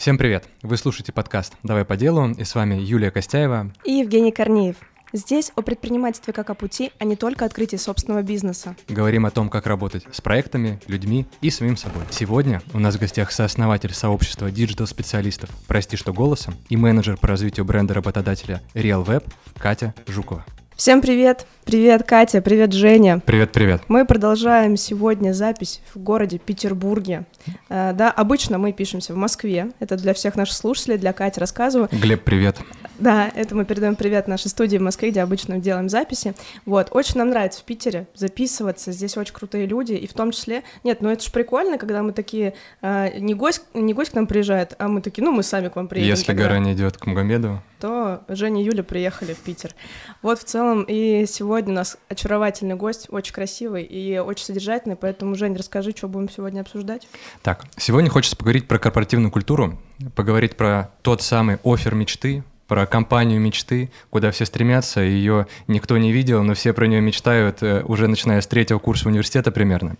Всем привет! Вы слушаете подкаст «Давай по делу», и с вами Юлия Костяева и Евгений Корнеев. Здесь о предпринимательстве как о пути, а не только открытии собственного бизнеса. Говорим о том, как работать с проектами, людьми и самим собой. Сегодня у нас в гостях сооснователь сообщества диджитал-специалистов «Прости, что голосом» и менеджер по развитию бренда работодателя Realweb Катя Жукова. Всем привет! Привет, Катя! Привет, Женя! Привет-привет! Мы продолжаем сегодня запись в городе Петербурге. Да, обычно мы пишемся в Москве. Это для всех наших слушателей, для Кати рассказываю. Глеб, привет! Да, это мы передаем привет нашей студии в Москве, где обычно делаем записи. Вот, очень нам нравится в Питере записываться. Здесь очень крутые люди, и в том числе... Нет, ну это же прикольно, когда мы такие... Не гость к нам приезжает, а мы такие, ну мы сами к вам приедем. Если тогда... гора не идет к Магомеду... то Женя и Юля приехали в Питер. Вот в целом и сегодня у нас очаровательный гость, очень красивый и очень содержательный, поэтому, Жень, расскажи, что будем сегодня обсуждать. Так, сегодня хочется поговорить про корпоративную культуру, поговорить про тот самый оффер мечты, про компанию мечты, куда все стремятся, ее никто не видел, но все про нее мечтают уже начиная с третьего курса университета примерно.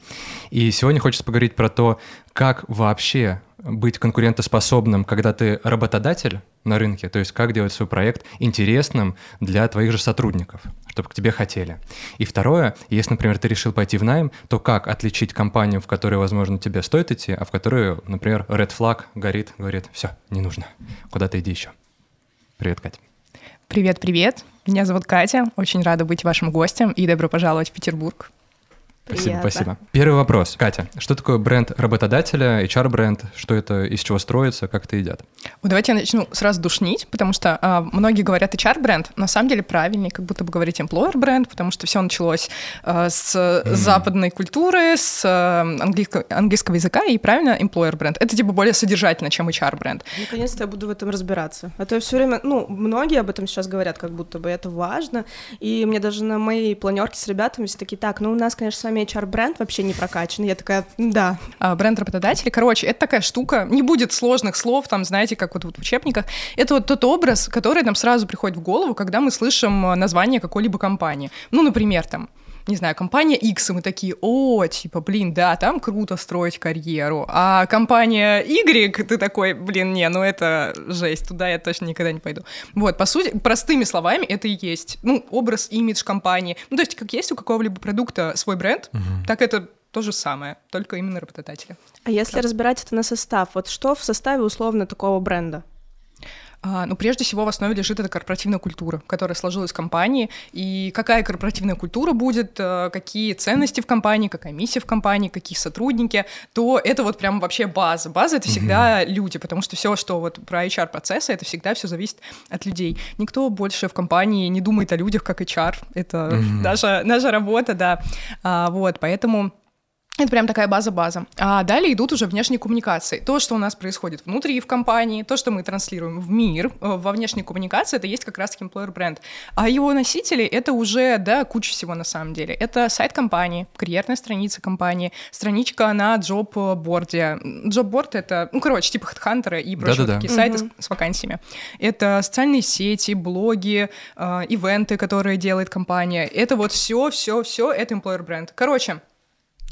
И сегодня хочется поговорить про то, как вообще быть конкурентоспособным, когда ты работодатель на рынке, то есть как делать свой проект интересным для твоих же сотрудников, чтобы к тебе хотели. И второе, если, например, ты решил пойти в найм, то как отличить компанию, в которую, возможно, тебе стоит идти, а в которую, например, red flag горит, говорит, все, не нужно, куда-то иди еще. Привет, Катя. Привет-привет, меня зовут Катя, очень рада быть вашим гостем и добро пожаловать в Петербург. Спасибо. Первый вопрос. Катя, что такое бренд работодателя, HR-бренд? Что это, из чего строится, как это едят? Давайте я начну сразу душнить, потому что многие говорят HR-бренд, на самом деле правильнее, как будто бы говорить employer-бренд, потому что все началось с западной культуры, с английского языка, и правильно employer-бренд. Это типа более содержательно, чем HR-бренд. Наконец-то я буду в этом разбираться. А то я все время, многие об этом сейчас говорят, как будто бы это важно, и мне даже на моей планерке с ребятами все такие, у нас, конечно, с вами HR-бренд вообще не прокачан. Я такая, да. Бренд работодателя, это такая штука, не будет сложных слов, как в учебниках. Это тот образ, который нам сразу приходит в голову, когда мы слышим название какой-либо компании. Например, компания X, и мы такие, там круто строить карьеру. А компания Y, ты такой, это жесть, туда я точно никогда не пойду. Вот, по сути, простыми словами, это и есть, образ, имидж компании. То есть, как есть у какого-либо продукта свой бренд, так это то же самое, только именно работодателя. А если разбирать это на состав, что в составе условно такого бренда? Прежде всего, в основе лежит эта корпоративная культура, которая сложилась в компании, и какая корпоративная культура будет, какие ценности в компании, какая миссия в компании, какие сотрудники, то это прям вообще база. База — это всегда люди, потому что все, что про HR-процессы, это всегда все зависит от людей. Никто больше в компании не думает о людях, как HR. Это наша работа, да. Поэтому... это прям такая база-база. А далее идут уже внешние коммуникации. То, что у нас происходит внутри в компании, то, что мы транслируем в мир, во внешней коммуникации, это есть как раз-таки employer-бренд. А его носители — это уже, куча всего на самом деле. Это сайт компании, карьерная страница компании, страничка на джоб-борде. Джоб-борд — это, типа HeadHunter и прочие такие сайты с вакансиями. Это социальные сети, блоги, ивенты, которые делает компания. Это все это employer-бренд.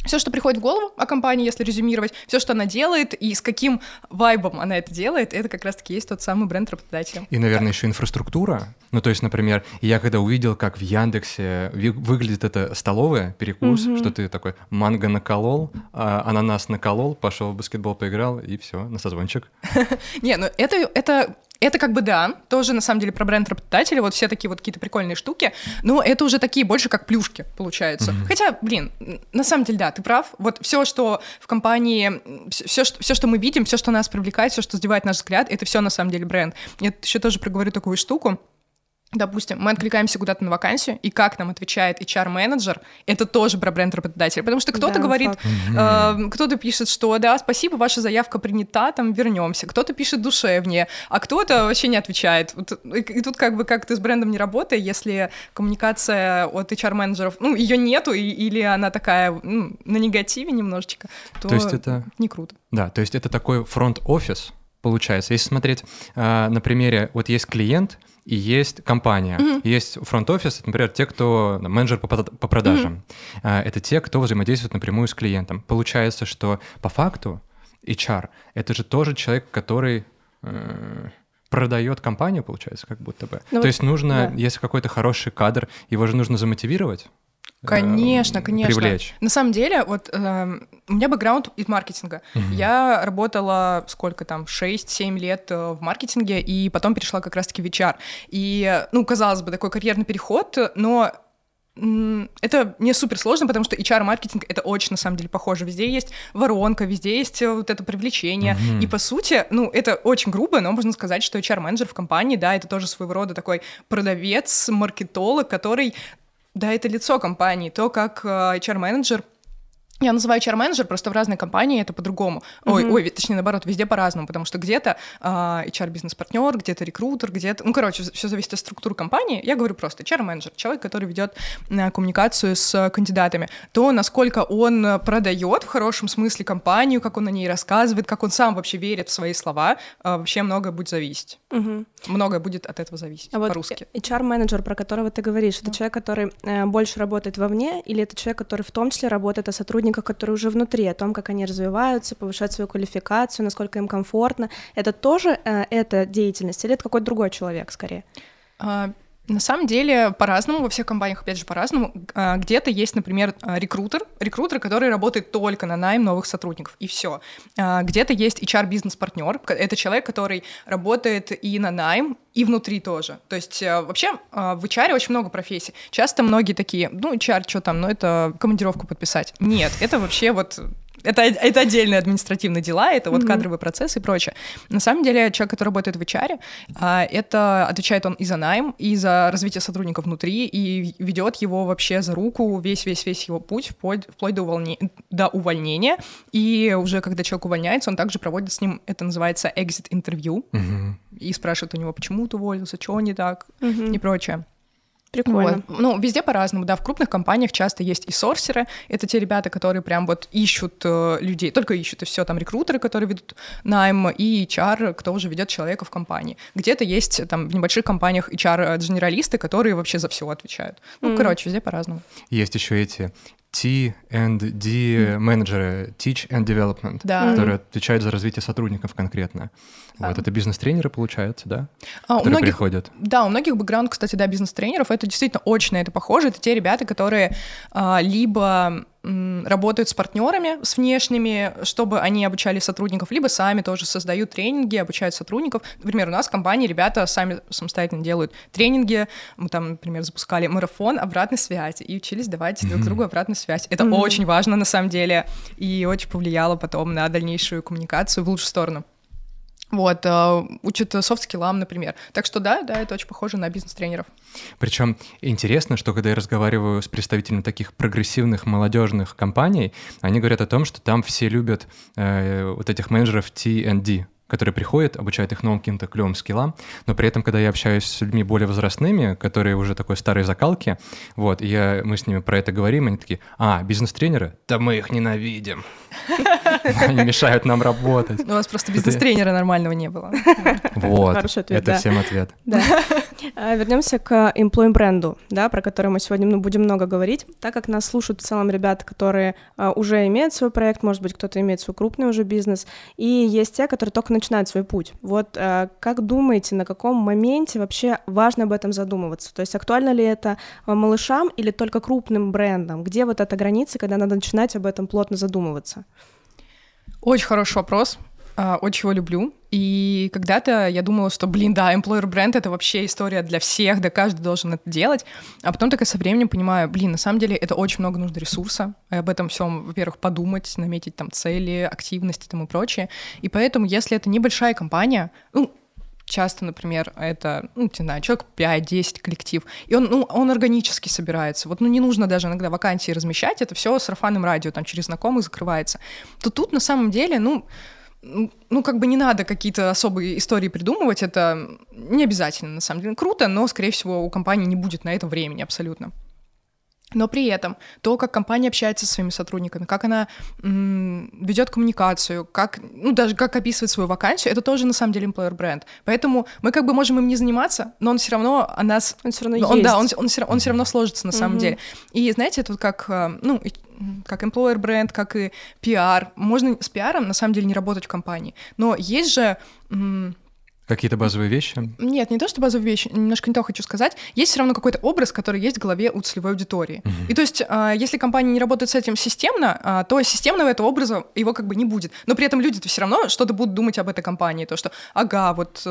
Все, что приходит в голову о компании, если резюмировать, все, что она делает и с каким вайбом она это делает, это как раз-таки есть тот самый бренд работодателя. И, наверное, еще инфраструктура. Например, я когда увидел, как в Яндексе выглядит эта столовая, перекус, что ты такой манго наколол, ананас наколол, пошел в баскетбол поиграл, и все, на созвончик. Это тоже на самом деле про бренд работодателя, все такие какие-то прикольные штуки, но это уже такие больше как плюшки получаются. Хотя, на самом деле, ты прав. Все, что в компании, все, что мы видим, все, что нас привлекает, все, что задевает наш взгляд, это все на самом деле бренд. Я еще тоже проговорю такую штуку. Допустим, мы откликаемся куда-то на вакансию, и как нам отвечает HR-менеджер, это тоже про бренд работодателя, потому что кто-то говорит, кто-то пишет, что спасибо, ваша заявка принята, вернемся, кто-то пишет душевнее, а кто-то вообще не отвечает. И тут как ты с брендом не работай, если коммуникация от HR-менеджеров, ее нету, или она такая на негативе немножечко, то есть это не круто. Да, то есть это такой фронт-офис, получается. Если смотреть на примере, есть клиент, и есть компания, есть фронт-офис, например, те, кто менеджер по продажам. Это те, кто взаимодействует напрямую с клиентом. Получается, что по факту HR — это же тоже человек, который продает компанию, получается, как будто бы. Ну, то есть нужно, если какой-то хороший кадр, его же нужно замотивировать. Конечно, конечно. Привлечь. На самом деле, вот у меня бэкграунд из маркетинга. Угу. Я работала, 6-7 лет в маркетинге, и потом перешла как раз-таки в HR. И, казалось бы, такой карьерный переход, но это не суперсложно, потому что HR-маркетинг — это очень, на самом деле, похоже. Везде есть воронка, везде есть вот это привлечение. Mm-hmm. И, по сути, это очень грубо, но можно сказать, что HR-менеджер в компании, да, это тоже своего рода такой продавец, маркетолог, который, да, это лицо компании, то, как HR-менеджер. Я называю HR-менеджер, просто в разной компании это по-другому. Mm-hmm. Точнее, наоборот, везде по-разному, потому что где-то HR-бизнес-партнер, где-то рекрутер, где-то... все зависит от структуры компании. Я говорю просто HR-менеджер, человек, который ведет коммуникацию с кандидатами. То, насколько он продает в хорошем смысле компанию, как он о ней рассказывает, как он сам вообще верит в свои слова, вообще многое будет зависеть. Mm-hmm. Многое будет от этого зависеть, а по-русски. Вот HR-менеджер, про которого ты говоришь, это человек, который больше работает вовне, или это человек, который в том числе работает о сотрудниках, которые уже внутри, о том, как они развиваются, повышают свою квалификацию, насколько им комфортно. Это тоже эта деятельность или это какой-то другой человек скорее? На самом деле по-разному, во всех компаниях, опять же, по-разному. Где-то есть, например, рекрутер, который работает только на найм новых сотрудников, и все. Где-то есть HR-бизнес-партнер, это человек, который работает и на найм, и внутри тоже. То есть вообще в HR очень много профессий. Часто многие такие, HR, что там, это командировку подписать. Нет, это вообще вот... Это отдельные административные дела, это вот кадровый процесс и прочее. На самом деле человек, который работает в HR, это отвечает он и за найм, и за развитие сотрудника внутри, и ведет его вообще за руку весь его путь вплоть до увольнения. И уже когда человек увольняется, он также проводит с ним, это называется экзит-интервью, и спрашивает у него, почему ты уволился, чего не так и прочее. Прикольно. Вот. Везде по-разному, да, в крупных компаниях часто есть и сорсеры, это те ребята, которые прям вот ищут людей, только ищут, и все, там рекрутеры, которые ведут найм, и HR, кто уже ведет человека в компании. Где-то есть там в небольших компаниях HR-дженералисты, которые вообще за все отвечают. Везде по-разному. Есть еще эти T&D менеджеры, Teach and Development, которые отвечают за развитие сотрудников конкретно. Вот это бизнес-тренеры, получается, да? Которые приходят. Да, у многих бэкграунд, кстати, да, бизнес-тренеров, это действительно очень на это похоже. Это те ребята, которые либо работают с партнерами, с внешними, чтобы они обучали сотрудников, либо сами тоже создают тренинги, обучают сотрудников. Например, у нас в компании ребята сами самостоятельно делают тренинги. Мы там, например, запускали марафон обратной связи и учились давать друг другу обратную связь. Это очень важно на самом деле и очень повлияло потом на дальнейшую коммуникацию в лучшую сторону. Вот, учат софт-скиллам, например. Так что да, это очень похоже на бизнес-тренеров. Причем интересно, что когда я разговариваю с представителями таких прогрессивных молодежных компаний, они говорят о том, что там все любят вот этих менеджеров T&D, которые приходят, обучают их новым каким-то клевым скиллам, но при этом, когда я общаюсь с людьми более возрастными, которые уже такой старой закалки, вот, и мы с ними про это говорим, они такие: бизнес-тренеры? Да мы их ненавидим. Они мешают нам работать. У вас просто бизнес-тренера нормального не было. Вот, это всем ответ. Вернемся к employee-бренду, про который мы сегодня будем много говорить, так как нас слушают в целом ребята, которые уже имеют свой проект, может быть, кто-то имеет свой крупный уже бизнес, и есть те, которые только начинают свой путь. Вот как думаете, на каком моменте вообще важно об этом задумываться? То есть актуально ли это малышам или только крупным брендам? Где вот эта граница, когда надо начинать об этом плотно задумываться? Очень хороший вопрос, очень его люблю. И когда-то я думала, что, employer бренд — это вообще история для всех, да, каждый должен это делать. А потом только со временем понимаю, на самом деле это очень много нужно ресурса, об этом всем, во-первых, подумать, наметить там цели, активности и тому прочее. И поэтому, если это небольшая компания, часто, например, это, человек 5-10 коллектив, и он органически собирается. Не нужно даже иногда вакансии размещать, это все сарафанным радио, там через знакомых закрывается. То тут на самом деле, не надо какие-то особые истории придумывать, это не обязательно, на самом деле, круто, но, скорее всего, у компании не будет на это времени абсолютно. Но при этом то, как компания общается со своими сотрудниками, как она ведет коммуникацию, как, даже как описывает свою вакансию, это тоже на самом деле employer-бренд. Поэтому мы как бы можем им не заниматься, но он все равно о нас... Он все равно есть. Он все равно сложится на самом деле. И знаете, это вот как employer-бренд, как и пиар. Можно с пиаром на самом деле не работать в компании. Но есть же... Какие-то базовые вещи? Нет, не то, что базовые вещи, немножко не то хочу сказать. Есть все равно какой-то образ, который есть в голове у целевой аудитории. И то есть, если компания не работает с этим системно, то системного этого образа его как бы не будет. Но при этом люди-то все равно что-то будут думать об этой компании. То, что, ага, вот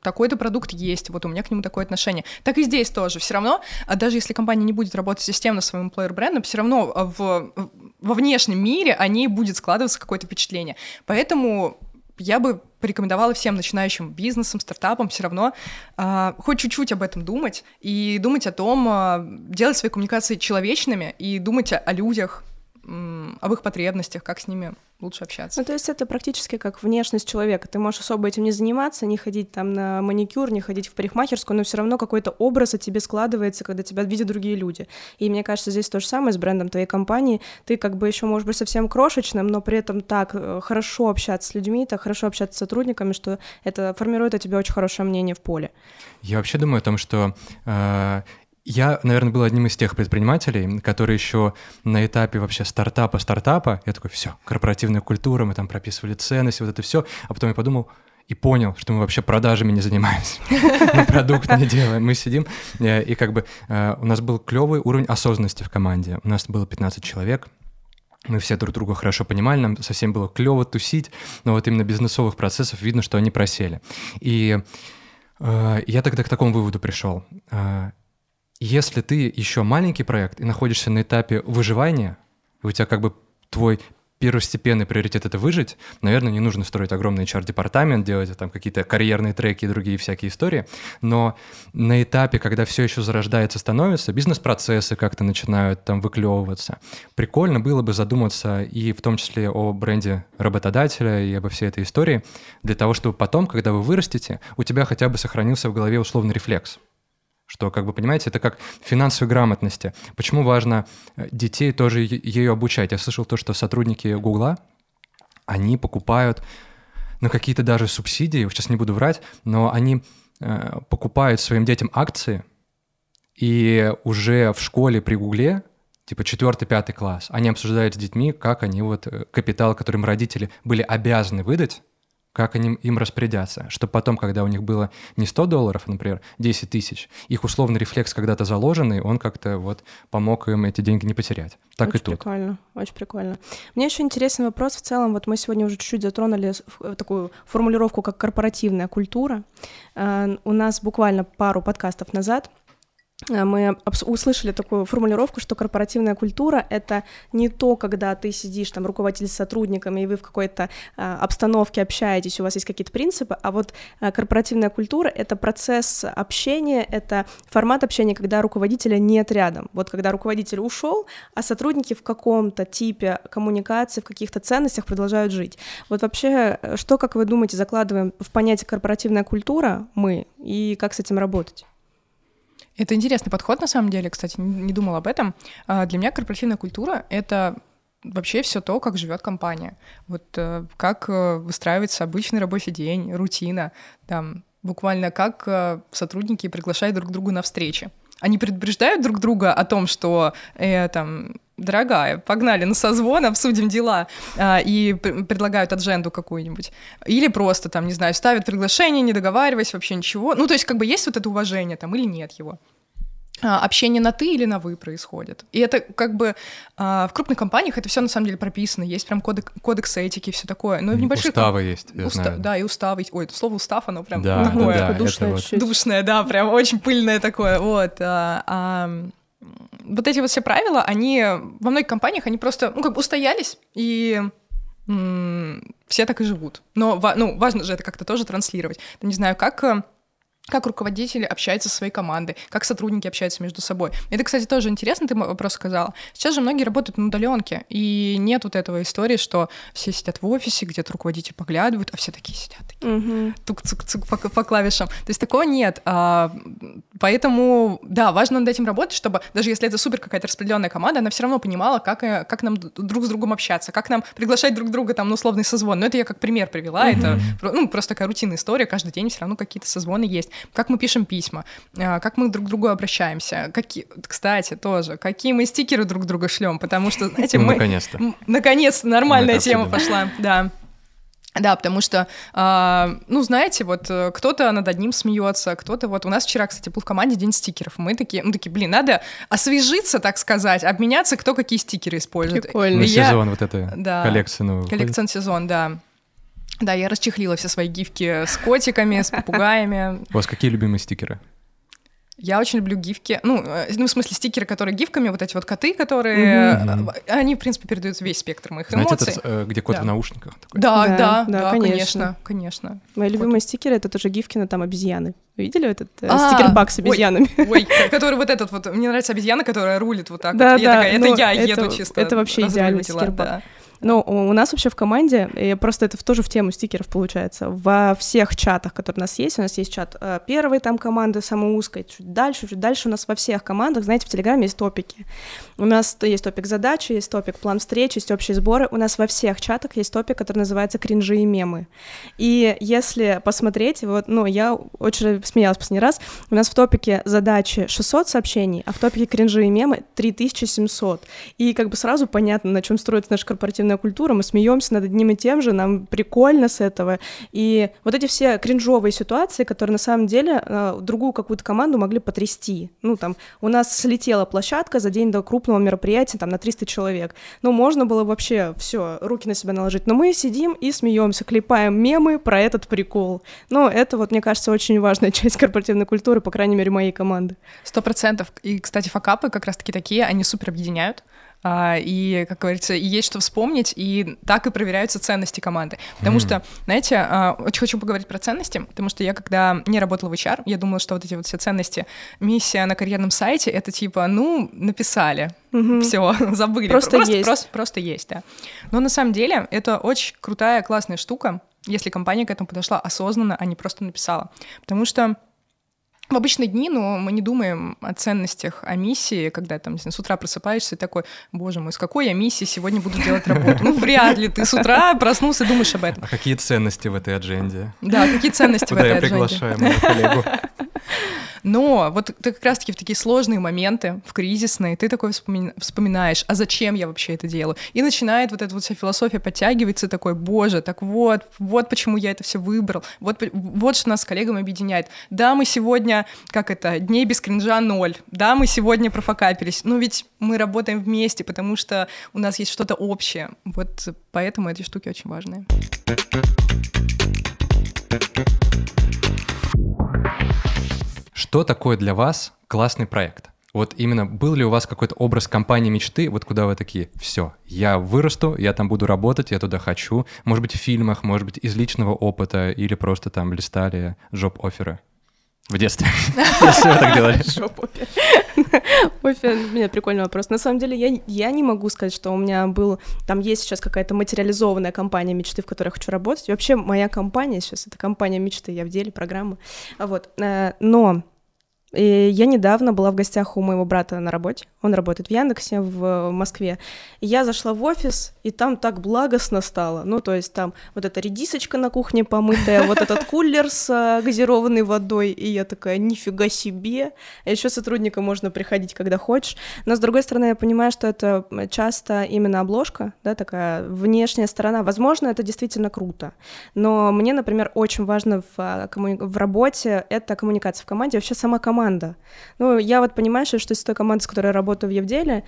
такой-то продукт есть, вот у меня к нему такое отношение. Так и здесь тоже. Все равно, даже если компания не будет работать системно с своим employer-брендом, все равно во внешнем мире о ней будет складываться какое-то впечатление. Поэтому я бы порекомендовала всем начинающим бизнесам, стартапам все равно хоть чуть-чуть об этом думать и думать о том, делать свои коммуникации человечными и думать о людях, об их потребностях, как с ними лучше общаться. Ну, то есть это практически как внешность человека. Ты можешь особо этим не заниматься, не ходить там на маникюр, не ходить в парикмахерскую, но все равно какой-то образ о тебе складывается, когда тебя видят другие люди. И мне кажется, здесь то же самое с брендом твоей компании. Ты как бы еще можешь быть совсем крошечным, но при этом так хорошо общаться с людьми, так хорошо общаться с сотрудниками, что это формирует о тебе очень хорошее мнение в поле. Я вообще думаю о том, что... Я, наверное, был одним из тех предпринимателей, которые еще на этапе вообще стартапа, я такой, все, корпоративная культура, мы там прописывали ценности, вот это все, а потом я подумал и понял, что мы вообще продажами не занимаемся, мы продукт не делаем, мы сидим, и как бы у нас был клевый уровень осознанности в команде, у нас было 15 человек, мы все друг друга хорошо понимали, нам со всеми было клево тусить, но вот именно бизнесовых процессов видно, что они просели. И я тогда к такому выводу пришел. Если ты еще маленький проект и находишься на этапе выживания, и у тебя как бы твой первостепенный приоритет — это выжить, наверное, не нужно строить огромный HR-департамент, делать там какие-то карьерные треки и другие всякие истории, но на этапе, когда все еще зарождается, становится, бизнес-процессы как-то начинают там выклевываться. Прикольно было бы задуматься и в том числе о бренде работодателя и обо всей этой истории, для того, чтобы потом, когда вы вырастете, у тебя хотя бы сохранился в голове условный рефлекс. Что, как бы, понимаете, это как финансовой грамотности. Почему важно детей тоже ею обучать? Я слышал то, что сотрудники Гугла, они покупают, ну, какие-то даже субсидии, сейчас не буду врать, но они покупают своим детям акции, и уже в школе при Гугле, типа 4-5 класс, они обсуждают с детьми, как они вот капитал, которым родители были обязаны выдать, как они им распорядятся, чтобы потом, когда у них было не $100, а, например, 10 тысяч, их условный рефлекс когда-то заложенный, он как-то вот помог им эти деньги не потерять. Так очень и тут. Очень прикольно. Мне еще интересен вопрос в целом. Вот мы сегодня уже чуть-чуть затронули такую формулировку, как корпоративная культура. У нас буквально пару подкастов назад мы услышали такую формулировку, что корпоративная культура — это не то, когда ты сидишь, там, руководитель с сотрудниками, и вы в какой-то обстановке общаетесь, у вас есть какие-то принципы, а вот корпоративная культура — это процесс общения, это формат общения, когда руководителя нет рядом. Вот когда руководитель ушел, а сотрудники в каком-то типе коммуникации, в каких-то ценностях продолжают жить. Вот вообще, что, как вы думаете, закладываем в понятие корпоративная культура мы, и как с этим работать? Это интересный подход, на самом деле, кстати, не думала об этом. Для меня корпоративная культура — это вообще все то, как живет компания. Вот как выстраивается обычный рабочий день, рутина, там, буквально как сотрудники приглашают друг друга на встречи. Они предупреждают друг друга о том, что там, дорогая, погнали на созвон, обсудим дела, и предлагают адженду какую-нибудь. Или просто, там, не знаю, ставят приглашение, не договариваясь, вообще ничего. Ну, то есть, как бы есть вот это уважение там или нет его. Общение на «ты» или на «вы» происходит. И это как бы в крупных компаниях это все на самом деле прописано, есть прям кодекс этики и все такое. Но в небольших... Уставы есть, я знаю. Да, и уставы. Ой, это слово «устав», оно прям такое. Да, душное, вот. Душное, да, прям очень пыльное такое. Вот эти вот все правила, они во многих компаниях, они просто, ну, как бы устоялись, и... все так и живут. Но важно же это как-то тоже транслировать. Не знаю, как руководители общаются со своей командой, как сотрудники общаются между собой. Это, кстати, тоже интересно, ты вопрос сказала. Сейчас же многие работают на удаленке, и нет вот этого истории, что все сидят в офисе, где-то руководители поглядывают, а все такие сидят, такие, тук-цук-цук по клавишам. То есть такого нет. Поэтому, да, важно над этим работать, чтобы даже если это супер какая-то распределенная команда, она все равно понимала, как нам друг с другом общаться, как нам приглашать друг друга там на условный созвон. Но это я как пример привела, это просто такая рутинная история, каждый день все равно какие-то созвоны есть. Как мы пишем письма, как мы друг к другу обращаемся, кстати, тоже, какие мы стикеры друг другу шлем, потому что, знаете, мы... Наконец-то нормальная тема пошла, да. Да, потому что, ну, знаете, вот кто-то над одним смеется, кто-то вот... У нас вчера, кстати, был в команде День стикеров. Мы такие, ну, такие, блин, надо освежиться, так сказать, обменяться, кто какие стикеры использует. Прикольно. Ну, сезон вот это, да, коллекция новая. Коллекционный сезон, да. Да, я расчехлила все свои гифки с котиками, с попугаями. У вас какие любимые стикеры? Я очень люблю гифки, ну, в смысле стикеры, которые гифками, вот эти вот коты, которые, они, в принципе, передают весь спектр моих эмоций. Знаете, этот, где кот в наушниках? Такой? Да, конечно. Мои любимые стикеры — это тоже гифки, но там обезьяны. Вы видели этот стикер-бак с обезьянами? Ой, который вот этот вот, мне нравится обезьяна, которая рулит вот так вот. Я такая, это я еду чисто. Это вообще идеальный стикер-бак. Ну, у нас вообще в команде, и просто это тоже в тему стикеров получается, во всех чатах, которые у нас есть чат первой там команды, самой узкой, чуть дальше у нас во всех командах, знаете, в Телеграме есть топики. У нас есть топик задачи, есть топик план встреч, есть общие сборы. У нас во всех чатах есть топик, который называется кринжи и мемы. И если посмотреть, вот, ну, я очень смеялась в последний раз, у нас в топике задачи 600 сообщений, а в топике кринжи и мемы 3700. И как бы сразу понятно, на чем строится наш корпоративный культура, мы смеемся над одним и тем же, нам прикольно с этого. И вот эти все кринжовые ситуации, которые на самом деле другую какую-то команду могли потрясти. Ну, там, у нас слетела площадка за день до крупного мероприятия, там, на 300 человек. Ну, можно было вообще все, руки на себя наложить. Но мы сидим и смеемся, клепаем мемы про этот прикол. Но это, вот, мне кажется, очень важная часть корпоративной культуры, по крайней мере, моей команды. 100%. И, кстати, факапы как раз-таки такие, они супер объединяют. И, как говорится, есть что вспомнить, и так и проверяются ценности команды. Потому что, знаете, очень хочу поговорить про ценности, потому что я, когда не работала в HR, я думала, что вот эти вот все ценности, миссия на карьерном сайте, это типа, ну, написали, все, забыли. Просто есть, да. Но на самом деле это очень крутая, классная штука, если компания к этому подошла осознанно, а не просто написала. Потому что в обычные дни, но мы не думаем о ценностях, о миссии, когда там с утра просыпаешься и такой, боже мой, с какой я миссии сегодня буду делать работу? Ну, вряд ли ты с утра проснулся и думаешь об этом. А какие ценности в этой адженде? Да, какие ценности в этой адженде? Куда я приглашаю моего коллегу? Но вот ты как раз-таки в такие сложные моменты, в кризисные, ты такой вспоминаешь, а зачем я вообще это делаю? И начинает вот эта вот вся философия подтягиваться, такой, боже, так вот почему я это все выбрал, вот что нас с коллегами объединяет. Да, мы сегодня, дней без кринжа 0, да, мы сегодня профокапились, но ведь мы работаем вместе, потому что у нас есть что-то общее, вот поэтому эти штуки очень важные. Что такое для вас классный проект? Вот именно был ли у вас какой-то образ компании мечты, вот куда вы такие, все, я вырасту, я там буду работать, я туда хочу. Может быть, в фильмах, может быть, из личного опыта или просто там листали джоб-офферы в детстве. Все так делали. Джоб-оффер. Офер, у меня прикольный вопрос. На самом деле я не могу сказать, что у меня был... Там есть сейчас какая-то материализованная компания мечты, в которой я хочу работать. И вообще моя компания сейчас — это компания мечты. Я в деле, программа. Вот. Но... И я недавно была в гостях у моего брата на работе. Он работает в Яндексе в Москве. И я зашла в офис, и там так благостно стало. Ну, то есть там вот эта редисочка на кухне помытая, вот этот кулер с газированной водой. И я такая, нифига себе. А еще сотрудника можно приходить, когда хочешь. Но, с другой стороны, я понимаю, что это часто именно обложка, да, такая внешняя сторона. Возможно, это действительно круто. Но мне, например, очень важно в работе это коммуникация в команде. Вообще сама команда. Ну, я вот понимаю, что с той командой, с которой я работаю в Евделе,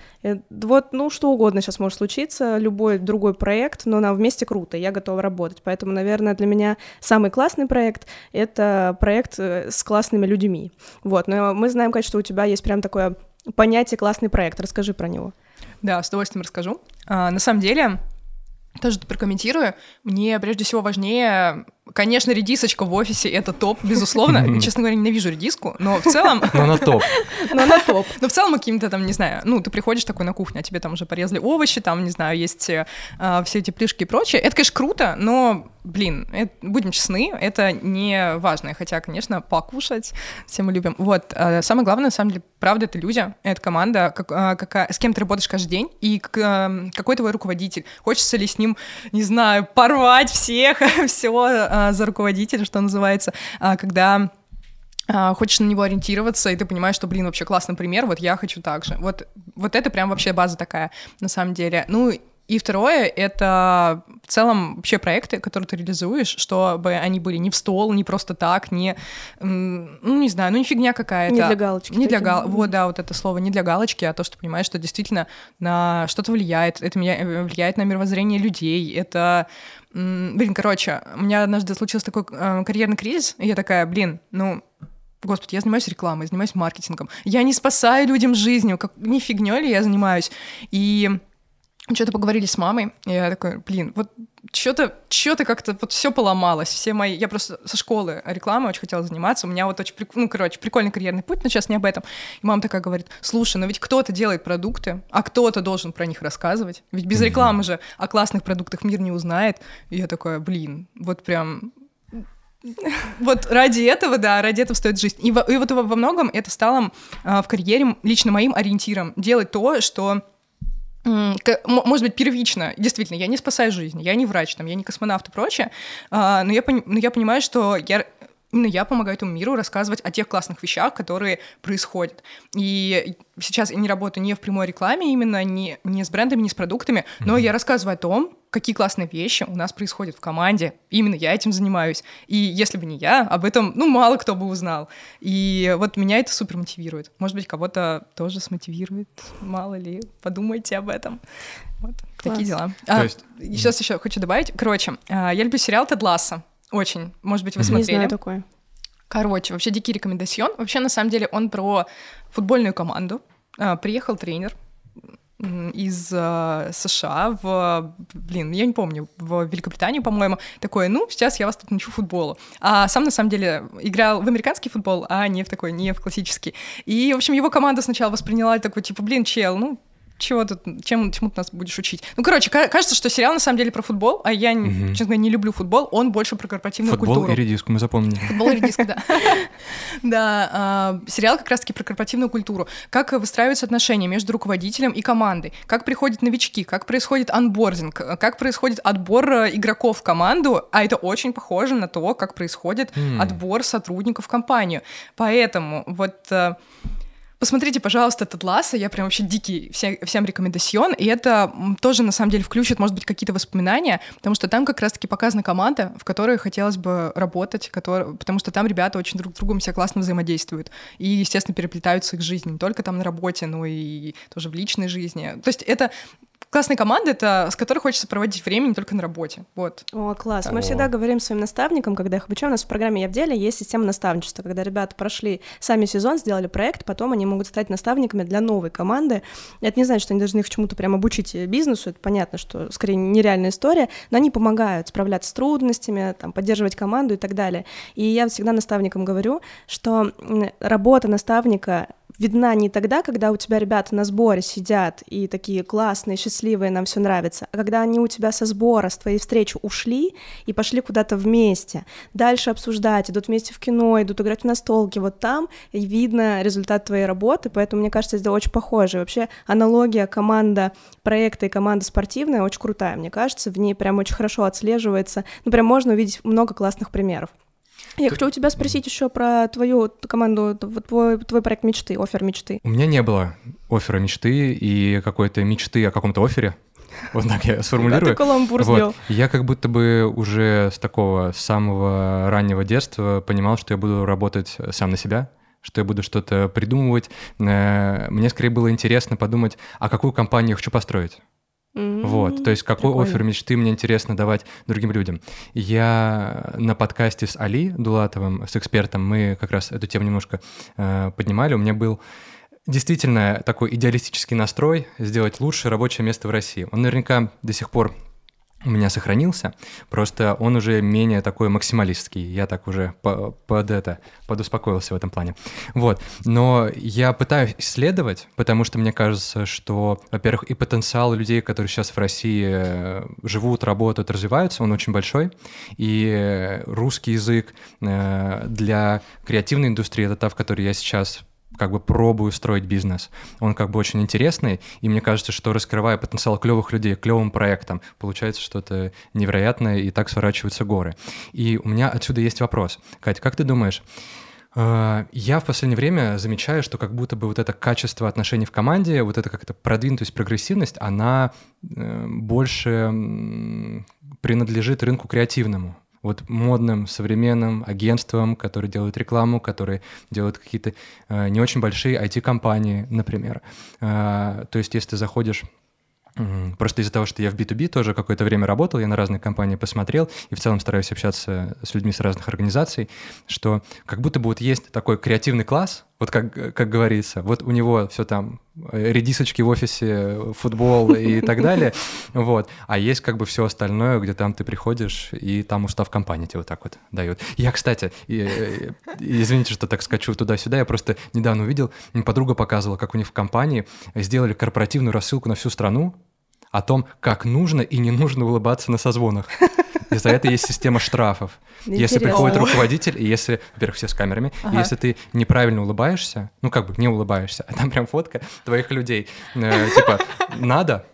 вот, ну, что угодно сейчас может случиться, любой другой проект, но нам вместе круто, я готова работать. Поэтому, наверное, для меня самый классный проект — это проект с классными людьми. Вот, но мы знаем, конечно, что у тебя есть прям такое понятие «классный проект». Расскажи про него. Да, с удовольствием расскажу. На самом деле... Тоже прокомментирую. Мне, прежде всего, важнее... Конечно, редисочка в офисе — это топ, безусловно. Честно говоря, ненавижу редиску, но в целом... Но она топ. Но в целом каким-то там, не знаю... Ну, ты приходишь такой на кухню, а тебе там уже порезали овощи, там, не знаю, есть все эти плюшки и прочее. Это, конечно, круто, но, блин, будем честны, это не важно. Хотя, конечно, покушать все мы любим. Вот. Самое главное, на самом деле, правда, это люди, это команда, с кем ты работаешь каждый день, и какой твой руководитель. Хочется ли с ним, не знаю, порвать всех, все за руководителя, что называется, когда хочешь на него ориентироваться, и ты понимаешь, что, блин, вообще классный пример, вот я хочу так же. Вот это прям вообще база такая, на самом деле. Ну, И второе, это в целом вообще проекты, которые ты реализуешь, чтобы они были не в стол, не просто так, не, ну, не знаю, ну, не фигня какая-то. Не для галочки. Не для галочки. Вот, да, вот это слово не для галочки, а то, что понимаешь, что действительно на что-то влияет. Это влияет на мировоззрение людей, это... Блин, короче, у меня однажды случился такой карьерный кризис, и я такая, Господи, я занимаюсь рекламой, занимаюсь маркетингом. Я не спасаю людям жизнь, как не фигнёй ли я занимаюсь. И что-то поговорили с мамой, и я такой, что-то как-то вот все поломалось, все мои... Я просто со школы рекламой очень хотела заниматься, у меня вот очень, прикольный карьерный путь, но сейчас не об этом. И мама такая говорит, слушай, но ведь кто-то делает продукты, а кто-то должен про них рассказывать, ведь без рекламы же о классных продуктах мир не узнает. И я такая, вот ради этого, да, ради этого стоит жизнь. И вот во многом это стало в карьере лично моим ориентиром, делать то, что... Может быть, первично. Действительно, я не спасаю жизни, я не врач, там, я не космонавт и прочее, но я понимаю, что именно я помогаю этому миру рассказывать о тех классных вещах, которые происходят. И сейчас я не работаю не в прямой рекламе, именно не с брендами, не с продуктами, но я рассказываю о том, какие классные вещи у нас происходят в команде. Именно я этим занимаюсь. И если бы не я, об этом, мало кто бы узнал. И вот меня это супер мотивирует. Может быть, кого-то тоже смотивирует. Мало ли, подумайте об этом. Вот, такие дела. Сейчас еще хочу добавить. Короче, я люблю сериал «Тед Лассо». Очень. Может быть, вы смотрели. Не знаю такое. Короче, вообще дикий рекомендацион. Вообще, на самом деле, он про футбольную команду. Приехал тренер из США я не помню, в Великобританию, по-моему. Такой, сейчас я вас тут научу футболу. А сам, на самом деле, играл в американский футбол, а не в такой, не в классический. И, в общем, его команда сначала восприняла такой, чел, чего тут, чему ты нас будешь учить? Кажется, что сериал на самом деле про футбол, а я, честно говоря, не люблю футбол, он больше про корпоративную культуру. Футбол и редиску, мы запомнили. Футбол и редиску, да. Да, сериал как раз-таки про корпоративную культуру. Как выстраиваются отношения между руководителем и командой, как приходят новички, как происходит анбординг, как происходит отбор игроков в команду, а это очень похоже на то, как происходит отбор сотрудников в компанию. Поэтому посмотрите, пожалуйста, «Тед Лассо», я прям вообще дикий, всем рекомендацион, и это тоже, на самом деле, включит, может быть, какие-то воспоминания, потому что там как раз-таки показана команда, в которой хотелось бы работать, потому что там ребята очень друг с другом себя классно взаимодействуют и, естественно, переплетаются их жизни, не только там на работе, но и тоже в личной жизни. То есть это... Классная команда — это с которой хочется проводить время не только на работе. Вот. О, класс. Мы всегда говорим своим наставникам, когда их обучаем. У нас в программе «Я в деле» есть система наставничества, когда ребята прошли сами сезон, сделали проект, потом они могут стать наставниками для новой команды. Это не значит, что они должны их чему-то прям обучить бизнесу. Это понятно, что скорее нереальная история, но они помогают справляться с трудностями, там, поддерживать команду и так далее. И я всегда наставникам говорю, что работа наставника видна не тогда, когда у тебя ребята на сборе сидят и такие классные, счастливые, нам все нравится, а когда они у тебя со сбора, с твоей встречи ушли и пошли куда-то вместе, дальше обсуждать, идут вместе в кино, идут играть в настолки, вот там и видно результат твоей работы, поэтому, мне кажется, это очень похоже. Вообще аналогия команда проекта и команда спортивная очень крутая, мне кажется, в ней прям очень хорошо отслеживается, прям можно увидеть много классных примеров. Я хочу у тебя спросить еще про твою команду, твой проект мечты, оффер мечты. У меня не было оффера мечты и какой-то мечты о каком-то оффере. Вот так я сформулирую. Ты каламбур сделал. Я как будто бы уже с такого самого раннего детства понимал, что я буду работать сам на себя, что я буду что-то придумывать. Мне скорее было интересно подумать, а какую компанию я хочу построить. Вот, то есть какой оффер мечты мне интересно давать другим людям. Я на подкасте с Али Дулатовым, с экспертом, мы как раз эту тему немножко поднимали. У меня был действительно такой идеалистический настрой сделать лучшее рабочее место в России. Он наверняка до сих пор у меня сохранился, просто он уже менее такой максималистский. Я так уже подуспокоился в этом плане. Вот. Но я пытаюсь исследовать, потому что мне кажется, что, во-первых, и потенциал людей, которые сейчас в России живут, работают, развиваются, он очень большой. И русский язык для креативной индустрии — это та, в которой я сейчас как бы пробую строить бизнес. Он как бы очень интересный, и мне кажется, что раскрывая потенциал клевых людей, клевым проектам, получается что-то невероятное, и так сворачиваются горы. И у меня отсюда есть вопрос. Катя, как ты думаешь, Я в последнее время замечаю, что как будто бы вот это качество отношений в команде, вот эта как-то продвинутость, прогрессивность, она больше принадлежит рынку креативному. Вот модным, современным агентствам, которые делают рекламу, которые делают какие-то не очень большие IT-компании, например. То есть если ты заходишь... Просто из-за того, что я в B2B тоже какое-то время работал, я на разные компании посмотрел, и в целом стараюсь общаться с людьми с разных организаций, что как будто бы вот есть такой креативный класс, вот как говорится, вот у него все там редисочки в офисе, футбол и так далее, вот, а есть как бы все остальное, где там ты приходишь, и там устав компании тебе вот так вот дают. Я, кстати, извините, что так скачу туда-сюда, я просто недавно увидел, мне подруга показывала, как у них в компании сделали корпоративную рассылку на всю страну о том, как нужно и не нужно улыбаться на созвонах. И за это есть система штрафов. Интересно. Если приходит руководитель, и если, во-первых, все с камерами, ага. И если ты неправильно улыбаешься, ну как бы не улыбаешься, а там прям фотка твоих людей, типа «надо»,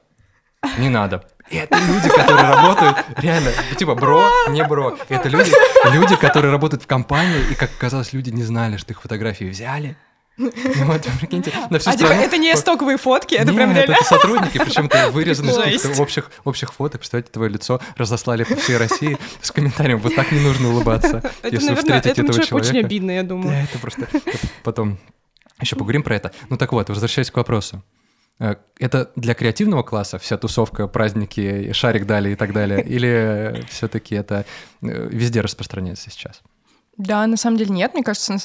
«не надо». И это люди, которые работают, реально, типа бро, не бро. Это люди, которые работают в компании, и, как оказалось, люди не знали, что их фотографии взяли. Ну, вот, прикиньте, на всю страну. Типа, это не стоковые фотки, это прям реально... это сотрудники, причем это вырезаны из каких-то общих фоток. Представляете, твое лицо разослали по всей России с комментарием, вот так не нужно улыбаться, если встретите этого человека. Это очень обидно, я думаю. Да, это просто... Потом еще поговорим про это. Ну так вот, возвращаясь к вопросу. Это для креативного класса вся тусовка, праздники, шарик дали и так далее? Или все-таки это везде распространяется сейчас? Да, на самом деле нет, мне кажется,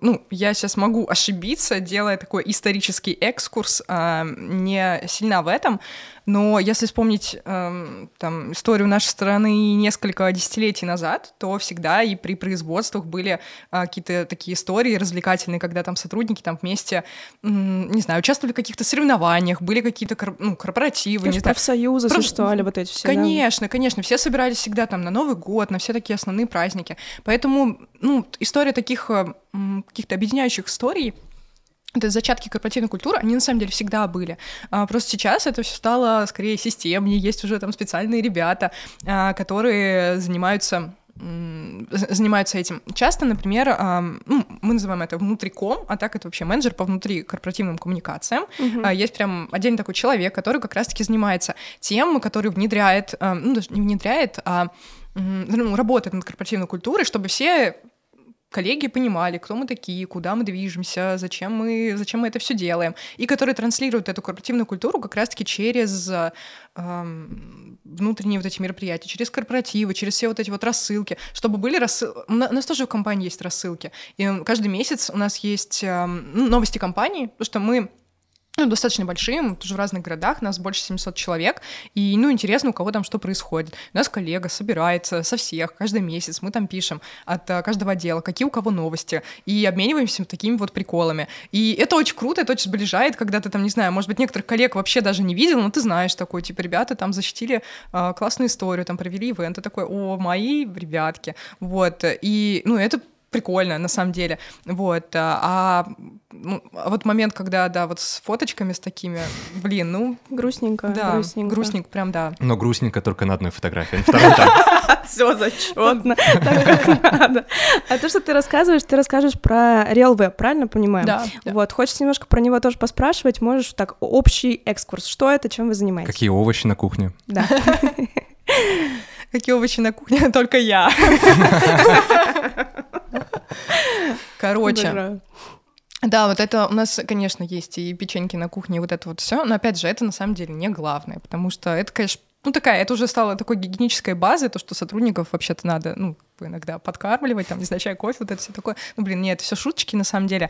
ну, я сейчас могу ошибиться, делая такой исторический экскурс, не сильна в этом, но если вспомнить там, историю нашей страны несколько десятилетий назад, то всегда и при производствах были какие-то такие истории развлекательные, когда там сотрудники там вместе, не знаю, участвовали в каких-то соревнованиях, были какие-то корпоративы. Конечно, профсоюзы существовали, вот эти все. Конечно, да. Конечно, все собирались всегда там на Новый год, на все такие основные праздники, поэтому... Ну, история таких каких-то объединяющих историй, это зачатки корпоративной культуры, они на самом деле всегда были. Просто сейчас это все стало скорее системнее, есть уже там специальные ребята, которые занимаются этим. Часто, например, мы называем это внутриком, а так это вообще менеджер по внутрикорпоративным коммуникациям. Угу. Есть прям отдельный такой человек, который как раз-таки занимается тем, который внедряет, ну, даже не внедряет, а работает над корпоративной культурой, чтобы все коллеги понимали, кто мы такие, куда мы движемся, зачем мы это все делаем, и которые транслируют эту корпоративную культуру как раз-таки через внутренние вот эти мероприятия, через корпоративы, через все вот эти вот рассылки, чтобы были рассылки. У нас тоже в компании есть рассылки, и каждый месяц у нас есть новости компании, потому что мы достаточно большие, мы тоже в разных городах, нас больше 700 человек, и, ну, интересно, у кого там что происходит. У нас коллега собирается со всех, каждый месяц мы там пишем от каждого отдела, какие у кого новости, и обмениваемся такими вот приколами. И это очень круто, это очень сближает, когда ты там, не знаю, может быть, некоторых коллег вообще даже не видел, но ты знаешь такой, типа, ребята там защитили классную историю, там провели ивент, ты такой, о, мои ребятки, вот, и, ну, это прикольно, на самом деле, вот, а вот момент, когда, да, вот с фоточками, с такими, блин, ну... Грустненько, да, грустненько. Грустненько, прям, да. Но грустненько только на одной фотографии, на второй там. Все зачетно, так как надо. А то, что ты расскажешь про Realweb, правильно понимаю? Да. Вот, хочется немножко про него тоже поспрашивать, можешь так, общий экскурс, что это, чем вы занимаетесь? Какие овощи на кухне. Да. Какие овощи на кухне, только я. Короче, Бежа. Да, вот это у нас, конечно, есть и печеньки на кухне, и вот это вот все, но, опять же, это на самом деле не главное, потому что это, конечно, ну такая, это уже стало такой гигиенической базой, то, что сотрудников вообще-то надо, ну, иногда подкармливать, там, не знаю, чай, кофе, вот это все такое, ну, блин, нет, это все шуточки на самом деле.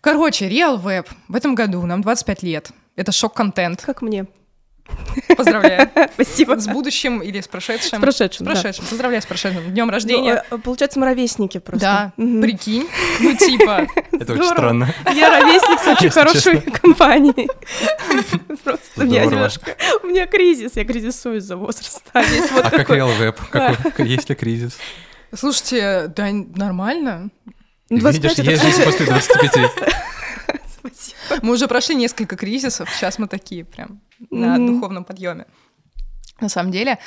Короче, Realweb, в этом году нам 25 лет, это шок-контент. Как мне. Поздравляю. Спасибо. С будущим или с прошедшим? С прошедшим. Да. Поздравляю с прошедшим. Днем рождения. Ну, получается, мы ровесники просто. Да. Угу. Прикинь. Ну, типа. Это очень странно. Я ровесник с очень хорошей компанией. Просто у меня кризис. Я кризисую из-за возраста. А как Realweb? Есть ли кризис? Слушайте, да, нормально. Видишь, ездить после 25. Мы уже прошли несколько кризисов, сейчас мы такие прям на духовном подъеме. На самом деле.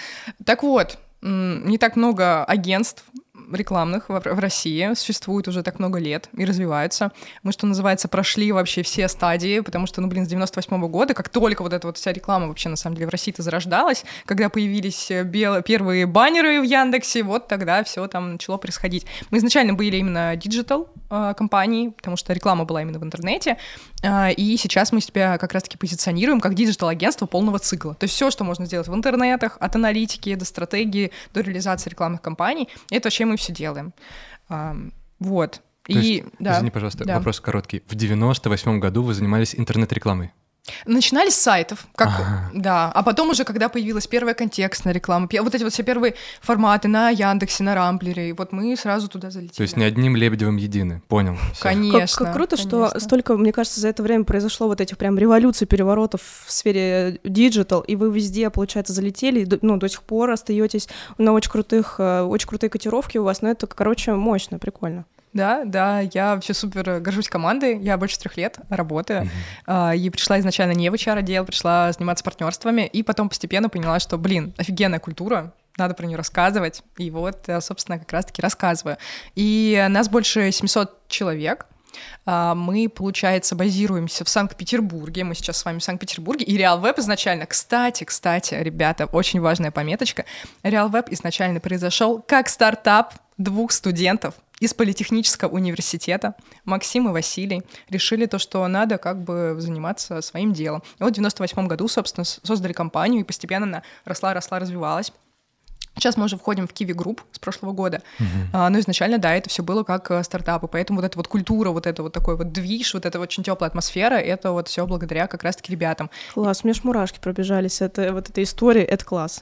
Так вот, не так много агентств рекламных в России, существует уже так много лет и развиваются. Мы, что называется, прошли вообще все стадии, потому что, с 98 года, как только вот эта вот вся реклама вообще, на самом деле, в России-то зарождалась, когда появились первые баннеры в Яндексе, вот тогда все там начало происходить. Мы изначально были именно диджитал-компанией, потому что реклама была именно в интернете, и сейчас мы себя как раз-таки позиционируем как диджитал-агентство полного цикла. То есть все, что можно сделать в интернетах, от аналитики до стратегии, до реализации рекламных кампаний, это вообще мы все делаем. Вот. Извини, пожалуйста, вопрос короткий. В 98-м году вы занимались интернет-рекламой? Начинали с сайтов, а потом уже, когда появилась первая контекстная реклама, вот эти вот все первые форматы на Яндексе, на Рамблере, и вот мы сразу туда залетели. То есть не одним Лебедевым едины, понял? Все. Конечно. Как круто, конечно. Что столько, мне кажется, за это время произошло вот этих прям революций, переворотов в сфере диджитал, и вы везде, получается, залетели, до сих пор остаетесь на очень крутые котировки у вас, но это, мощно, прикольно. Да, я вообще супер горжусь командой, я больше 3 лет работаю, и пришла изначально не в HR-отдел, пришла заниматься партнерствами, и потом постепенно поняла, что, офигенная культура, надо про нее рассказывать, и вот, собственно, как раз-таки рассказываю. И нас больше 700 человек. Мы, получается, базируемся в Санкт-Петербурге. Мы сейчас с вами в Санкт-Петербурге. И Realweb изначально... Кстати, ребята, очень важная пометочка. Realweb изначально произошел как стартап 2 студентов из Политехнического университета. Максим и Василий решили то, что надо заниматься своим делом. И вот в 98 году, собственно, создали компанию, и постепенно она росла, развивалась. Сейчас мы уже входим в Kiwi Group с прошлого года, но изначально, это все было как стартапы, поэтому вот эта вот культура, вот это вот такой вот движ, вот эта очень теплая атмосфера, это вот все благодаря как раз-таки ребятам. Класс, у меня ж мурашки пробежались, это вот эта история, это класс.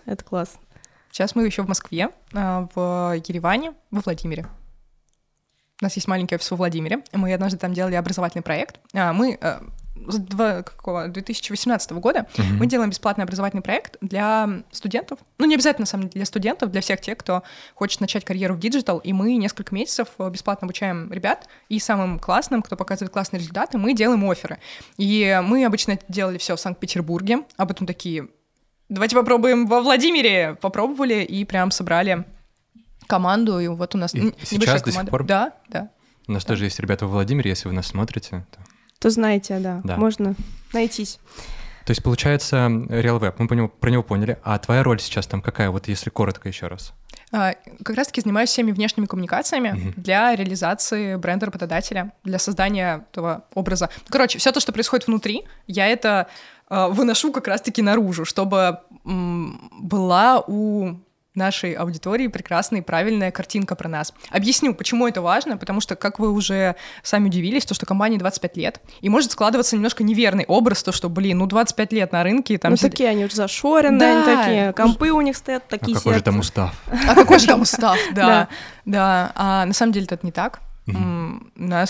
Сейчас мы еще в Москве, в Ереване, во Владимире. У нас есть маленький офис во Владимире, мы однажды там делали образовательный проект, мы... с 2018 года мы делаем бесплатный образовательный проект для студентов, не обязательно, на самом деле, для студентов, для всех тех, кто хочет начать карьеру в диджитал, и мы несколько месяцев бесплатно обучаем ребят, и самым классным, кто показывает классные результаты, мы делаем офферы. И мы обычно это делали все в Санкт-Петербурге, а потом такие, давайте попробуем во Владимире, попробовали и прям собрали команду, и вот у нас и небольшая команда. Сейчас до сих пор? Да. У нас тоже есть ребята во Владимире, если вы нас смотрите, то знаете, да, можно найтись. То есть, получается, Realweb, мы про него поняли, а твоя роль сейчас там какая, вот если коротко еще раз? Как раз-таки занимаюсь всеми внешними коммуникациями для реализации бренда работодателя, для создания этого образа. Все то, что происходит внутри, я это выношу как раз-таки наружу, чтобы была у нашей аудитории прекрасная и правильная картинка про нас. Объясню, почему это важно, потому что, как вы уже сами удивились, то, что компании 25 лет, и может складываться немножко неверный образ, то, что, 25 лет на рынке... такие они уже зашоренные, они такие, компы у них стоят, такие... А какой же там устав? Да. А на самом деле это не так. Мы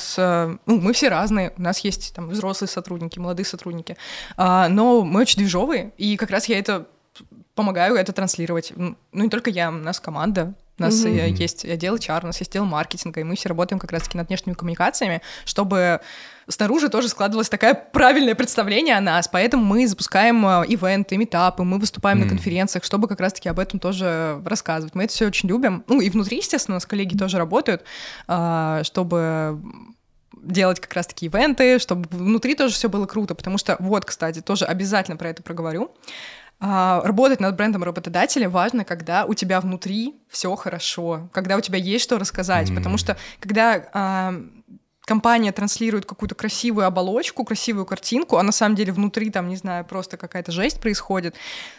все разные, у нас есть взрослые сотрудники, молодые сотрудники, но мы очень движовые, и как раз я это... помогаю это транслировать. Не только я, у нас команда, у нас есть отдел HR, у нас есть отдел маркетинга, и мы все работаем как раз-таки над внешними коммуникациями, чтобы снаружи тоже складывалось такое правильное представление о нас, поэтому мы запускаем ивенты, митапы, мы выступаем на конференциях, чтобы как раз-таки об этом тоже рассказывать. Мы это все очень любим. И внутри, естественно, у нас коллеги тоже работают, чтобы... делать как раз-таки ивенты, чтобы внутри тоже все было круто, потому что, кстати, тоже обязательно про это проговорю. Работать над брендом работодателя важно, когда у тебя внутри все хорошо, когда у тебя есть что рассказать, потому что когда компания транслирует какую-то красивую оболочку, красивую картинку, а на самом деле внутри просто какая-то жесть происходит,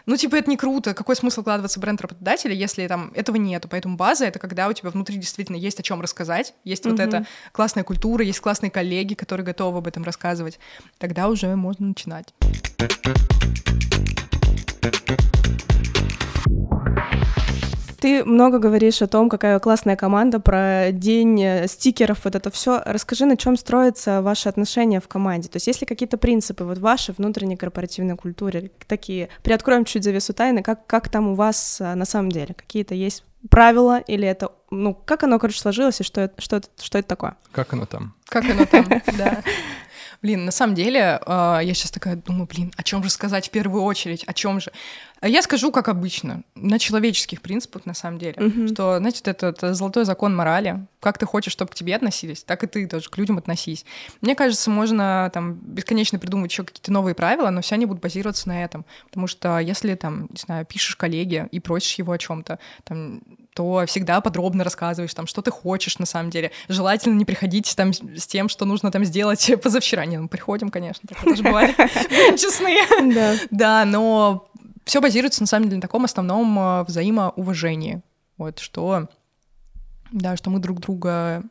это не круто, какой смысл вкладываться в бренд работодателя, если этого нету, поэтому база — это когда у тебя внутри действительно есть о чем рассказать, есть вот эта классная культура, есть классные коллеги, которые готовы об этом рассказывать, тогда уже можно начинать. Ты много говоришь о том, какая классная команда, про день стикеров, это все. Расскажи, на чем строятся ваши отношения в команде? То есть есть ли какие-то принципы в вашей внутренней корпоративной культуре? Такие, приоткроем чуть завесу тайны, как там у вас на самом деле? Какие-то есть правила или это... как оно, сложилось и что это такое? Как оно там? Да. Блин, на самом деле, я сейчас такая думаю, блин, о чем же сказать в первую очередь, о чем же? Я скажу, как обычно, на человеческих принципах, на самом деле, что, значит, это золотой закон морали. Как ты хочешь, чтобы к тебе относились, так и ты тоже к людям относись. Мне кажется, можно там бесконечно придумывать еще какие-то новые правила, но все они будут базироваться на этом. Потому что если, там, не знаю, пишешь коллеге и просишь его о чем-то, там, то всегда подробно рассказываешь, там, что ты хочешь на самом деле. Желательно не приходить там, с тем, что нужно там сделать позавчера. Не, мы приходим, конечно, так тоже бывает, честные. Да, но... Все базируется, на самом деле, на таком основном взаимоуважении. Вот, что, да, что мы друг друга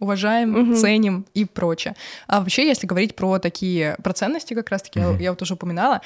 уважаем, ценим и прочее. А вообще, если говорить про такие про ценности, как раз-таки, я вот уже упоминала,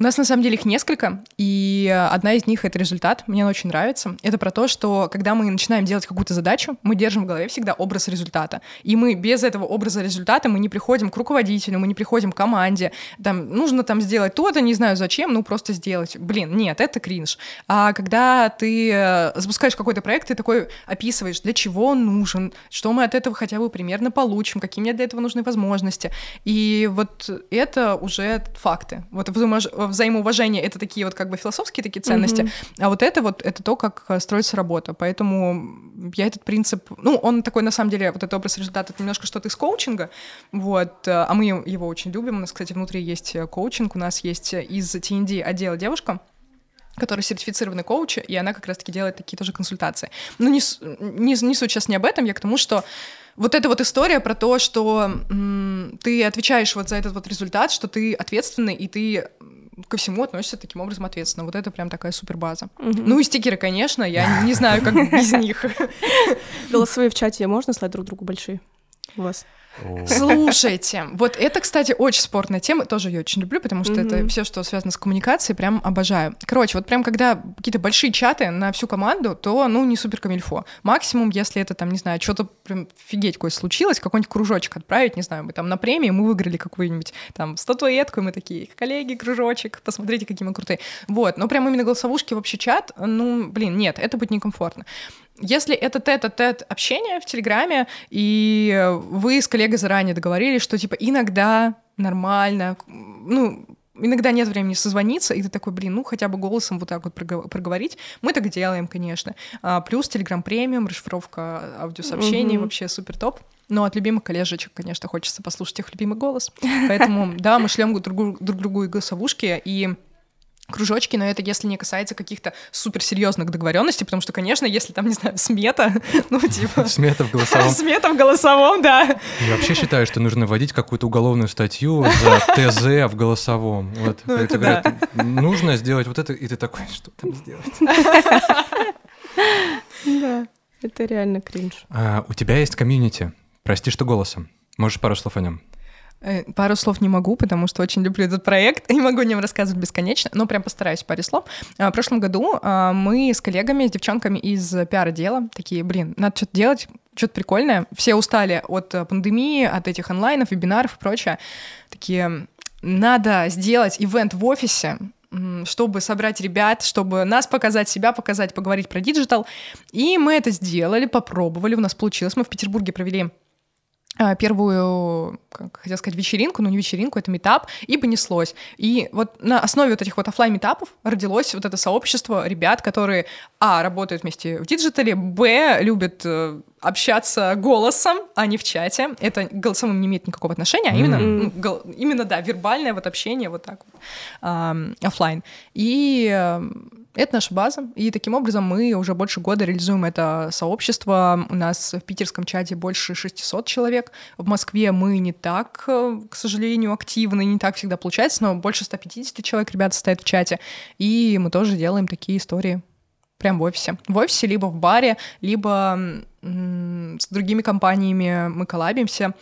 у нас, на самом деле, их несколько, и одна из них — это результат, мне она очень нравится. Это про то, что когда мы начинаем делать какую-то задачу, мы держим в голове всегда образ результата. И мы без этого образа результата мы не приходим к руководителю, мы не приходим к команде. Там, нужно там сделать то-то, не знаю зачем, ну просто сделать. Блин, нет, это кринж. А когда ты запускаешь какой-то проект, ты такой описываешь, для чего он нужен, что мы от этого хотя бы примерно получим, какие мне для этого нужны возможности. И вот это уже факты. Вот взаимоуважение — это такие вот как бы философские такие ценности, а вот это то, как строится работа. Поэтому я этот принцип... Ну, он такой, на самом деле, вот этот образ результата — это немножко что-то из коучинга, вот, а мы его очень любим. У нас, кстати, внутри есть коучинг, у нас есть из T&D отдела девушка, которая сертифицированный коуч, и она как раз-таки делает такие тоже консультации. Но не суть сейчас не об этом, я к тому, что вот эта вот история про то, что ты отвечаешь вот за этот вот результат, что ты ответственный, и ты ко всему относится таким образом ответственно. Вот это прям такая супербаза. Ну и стикеры, конечно, я не знаю, как без них. Голосовые в чате можно слать друг другу большие? У вас? Слушайте, вот это, кстати, очень спорная тема, тоже ее очень люблю, потому что это все, что связано с коммуникацией, прям обожаю. Короче, вот прям когда какие-то большие чаты на всю команду, то, ну, не супер камильфо. Максимум, если это, там, не знаю, что-то прям офигеть какое случилось, какой-нибудь кружочек отправить, не знаю, мы там на премии, мы выиграли какую-нибудь там статуэтку, и мы такие, коллеги, кружочек, посмотрите, какие мы крутые. Вот, но прям именно голосовушки, вообще чат, ну, блин, нет, это будет некомфортно. Если это тет-а-тет общение в Телеграме, и вы с коллегой заранее договорились, что типа иногда нормально, ну, иногда нет времени созвониться, и ты такой, блин, ну, хотя бы голосом вот так вот проговорить. Мы так делаем, конечно. Плюс Телеграм премиум, расшифровка аудиосообщений, вообще супер топ. Но от любимых коллежечек, конечно, хочется послушать их любимый голос. Поэтому, да, мы шлем друг другу и голосовушки, и... кружочки, но это если не касается каких-то суперсерьезных договоренностей, потому что, конечно, если там, не знаю, смета, ну, типа... Смета в голосовом. Смета в голосовом, да. Я вообще считаю, что нужно вводить какую-то уголовную статью за ТЗ в голосовом. Вот. Ну, это да. Говорят, нужно сделать вот это, и ты такой, что там сделать? Да, это реально кринж. У тебя есть комьюнити «Прости, что голосом». Можешь пару слов о нем? Пару слов не могу, потому что очень люблю этот проект и могу о нем рассказывать бесконечно, но прям постараюсь пару слов. В прошлом году мы с коллегами, с девчонками из пиар-отдела такие, блин, надо что-то делать, что-то прикольное. Все устали от пандемии, от этих онлайнов, вебинаров и прочее. Такие, надо сделать ивент в офисе, чтобы собрать ребят, чтобы нас показать, себя показать, поговорить про диджитал. И мы это сделали, попробовали, у нас получилось. Мы в Петербурге провели первую, как хотел сказать, вечеринку, но не вечеринку, это митап, и понеслось. И вот на основе вот этих вот офлайн-митапов родилось вот это сообщество ребят, которые, а, работают вместе в диджитале, б, любят общаться голосом, а не в чате. Это к голосовым не имеет никакого отношения, а именно, да, вербальное вот общение вот так вот, офлайн. И... это наша база, и таким образом мы уже больше года реализуем это сообщество. У нас в питерском чате больше 600 человек. В Москве мы не так, к сожалению, активны, не так всегда получается, но больше 150 человек, ребята, стоят в чате. И мы тоже делаем такие истории прямо в офисе. В офисе, либо в баре, либо с другими компаниями мы коллабимся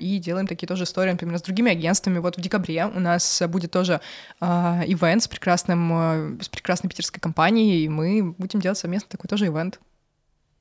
и делаем такие тоже истории, например, с другими агентствами. Вот в декабре у нас будет тоже ивент с прекрасной питерской компанией, и мы будем делать совместно такой тоже ивент.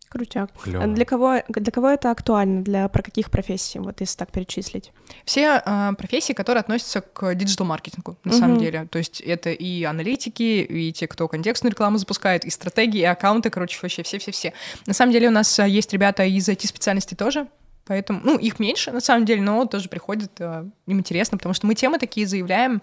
Крутяк. А для кого это актуально? Про каких профессий, вот если так перечислить? Все профессии, которые относятся к диджитал-маркетингу, на самом деле. То есть это и аналитики, и те, кто контекстную рекламу запускает, и стратегии, и аккаунты, короче, вообще все-все-все. На самом деле у нас есть ребята из IT-специальностей тоже, Поэтому, ну, их меньше, на самом деле, но тоже приходит, им интересно, потому что мы темы такие заявляем.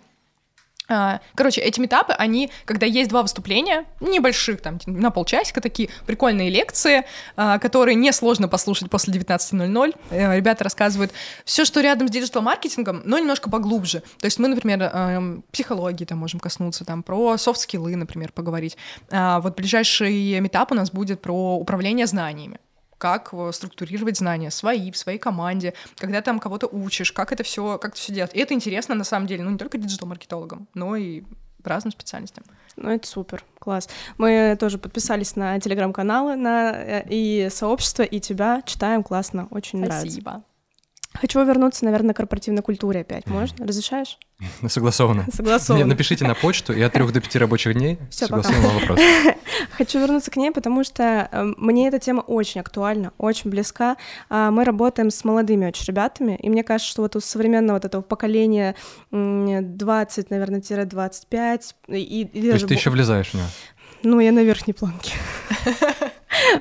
Короче, эти метапы, они, когда есть два выступления, небольших, там, на полчасика, такие прикольные лекции, которые несложно послушать после 19:00. Ребята рассказывают все, что рядом с диджитал-маркетингом, но немножко поглубже. То есть мы, например, психологии там можем коснуться, там, про софт-скиллы, например, поговорить. Вот ближайший метап у нас будет про управление знаниями. Как структурировать знания свои, в своей команде, когда там кого-то учишь, как это все делать. И это интересно, на самом деле, ну, не только диджитал-маркетологам, но и разным специальностям. Ну, это супер, класс. Мы тоже подписались на телеграм-каналы и сообщество, и тебя читаем, классно, очень нравится. Спасибо. Хочу вернуться, наверное, к корпоративной культуре опять. Можно? Разрешаешь? Согласовано. Согласовано. Напишите на почту, я 3 до 5 рабочих дней согласовала вопрос. Хочу вернуться к ней, потому что мне эта тема очень актуальна, очень близка. Мы работаем с молодыми очень ребятами, и мне кажется, что вот у современного вот этого поколения 20, наверное, 25. То есть ты еще влезаешь в него? Ну, я на верхней планке.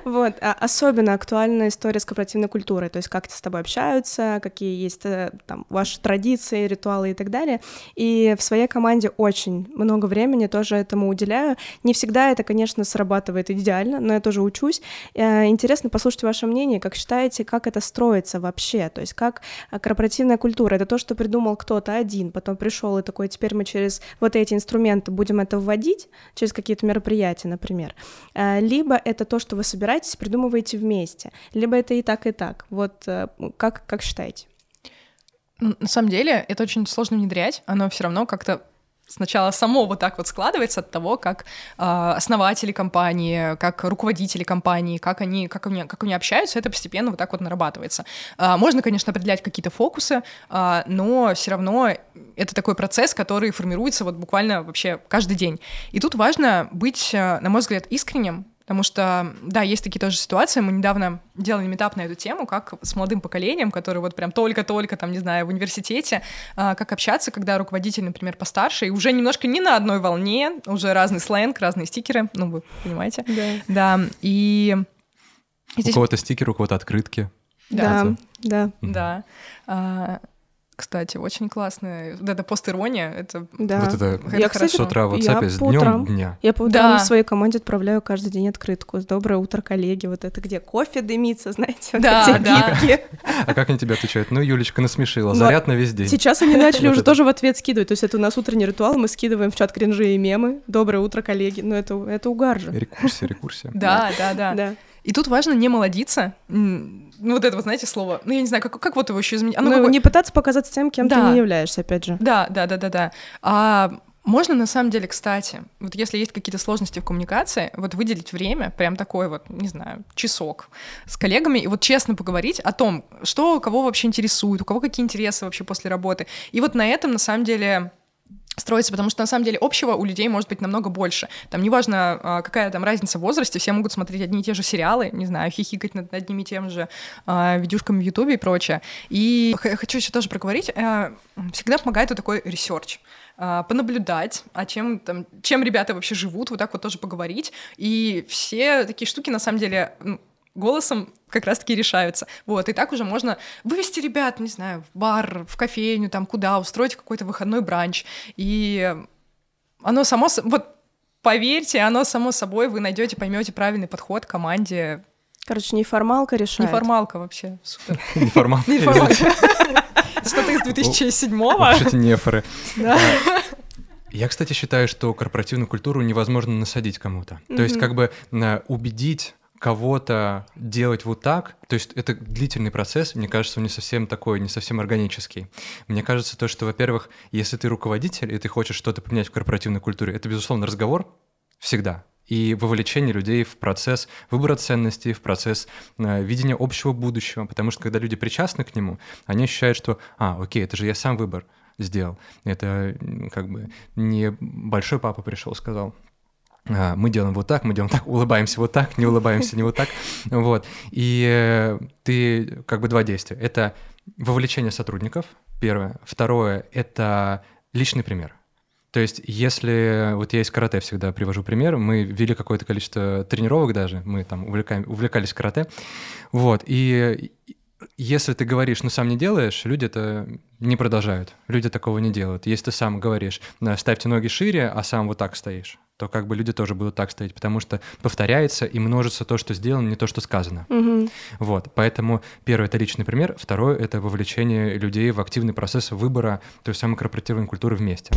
Вот, особенно актуальна история с корпоративной культурой, то есть как с тобой общаются, какие есть там ваши традиции, ритуалы и так далее. И в своей команде очень много времени тоже этому уделяю. Не всегда это, конечно, срабатывает идеально, но я тоже учусь. Интересно послушать ваше мнение, как считаете, как это строится вообще, то есть как корпоративная культура, это то, что придумал кто-то один, потом пришел и такой, теперь мы через вот эти инструменты будем это вводить, через какие-то мероприятия, например. Либо это то, что вы собираетесь, придумываете вместе, либо это и так, вот как считаете? На самом деле это очень сложно внедрять, оно все равно как-то сначала само вот так вот складывается от того, как основатели компании, как руководители компании, как они общаются, это постепенно вот так вот нарабатывается. Можно, конечно, определять какие-то фокусы, но все равно это такой процесс, который формируется вот буквально вообще каждый день. И тут важно быть, на мой взгляд, искренним. Потому что, да, есть такие тоже ситуации. Мы недавно делали метап на эту тему, как с молодым поколением, которое вот прям только-только, там, не знаю, в университете, как общаться, когда руководитель, например, постарше, и уже немножко не на одной волне, уже разный сленг, разные стикеры, ну, вы понимаете. Да. Да, и... У кого-то стикер, у кого-то открытки. Да. Кстати, очень классная. Да, это пост-ирония. Это... Да. Вот это я, кстати, с утра в WhatsApp с днём дня. Я по утрам своей команде отправляю каждый день открытку. Доброе утро, коллеги. Вот это где кофе дымится, знаете, вот эти гифки. А как они тебе отвечают? Ну, Юлечка, насмешила. Заряд на весь день. Сейчас они начали уже тоже в ответ скидывать. То есть это у нас утренний ритуал. Мы скидываем в чат кринжи и мемы. Доброе утро, коллеги. Ну, это угар же. Рекурсия. Да. И тут важно не молодиться. Ну, вот это, вот, знаете, слово. Ну, я не знаю, как вот его еще изменить. Не пытаться показаться тем, кем ты не являешься, опять же. Да. Можно, на самом деле, кстати, вот если есть какие-то сложности в коммуникации, вот выделить время, прям такой вот, не знаю, часок с коллегами, и вот честно поговорить о том, что кого вообще интересует, у кого какие интересы вообще после работы. И вот на этом, на самом деле... строится, потому что, на самом деле, общего у людей может быть намного больше. Там неважно, какая там разница в возрасте, все могут смотреть одни и те же сериалы, не знаю, хихикать над одними и тем же видюшками в Ютубе и прочее. И хочу еще тоже проговорить, всегда помогает вот такой ресерч. Понаблюдать, а чем ребята вообще живут, вот так вот тоже поговорить. И все такие штуки, на самом деле, голосом как раз-таки решаются. Вот, и так уже можно вывести ребят, не знаю, в бар, в кофейню, там куда, устроить какой-то выходной бранч. И оно само... Вот, поверьте, оно само собой, вы найдете, поймете правильный подход к команде. Короче, неформалка решает. Неформалка вообще, супер. Неформалка. Что-то из 2007-го. Вообще-то нефоры. Да. Я, кстати, считаю, что корпоративную культуру невозможно насадить кому-то. То есть как бы убедить... кого-то делать вот так, то есть это длительный процесс, мне кажется, он не совсем такой, не совсем органический. Мне кажется, то, что, во-первых, если ты руководитель, и ты хочешь что-то поменять в корпоративной культуре, это, безусловно, разговор всегда. И вовлечение людей в процесс выбора ценностей, в процесс видения общего будущего, потому что, когда люди причастны к нему, они ощущают, что окей, это же я сам выбор сделал, это как бы не большой папа пришел, сказал. Мы делаем вот так, улыбаемся вот так, не улыбаемся не вот так, вот. И ты как бы два действия. Это вовлечение сотрудников, первое. Второе — это личный пример. То есть если... Вот я из карате всегда привожу пример. Мы вели какое-то количество тренировок даже, мы там увлекались карате, вот, и... если ты говоришь, но сам не делаешь, люди это не продолжают. Люди такого не делают. Если ты сам говоришь, ставьте ноги шире, а сам вот так стоишь, то как бы люди тоже будут так стоять, потому что повторяется и множится то, что сделано, не то, что сказано. Угу. Вот, поэтому первое — это личный пример, второе — это вовлечение людей в активный процесс выбора той самой корпоративной культуры вместе.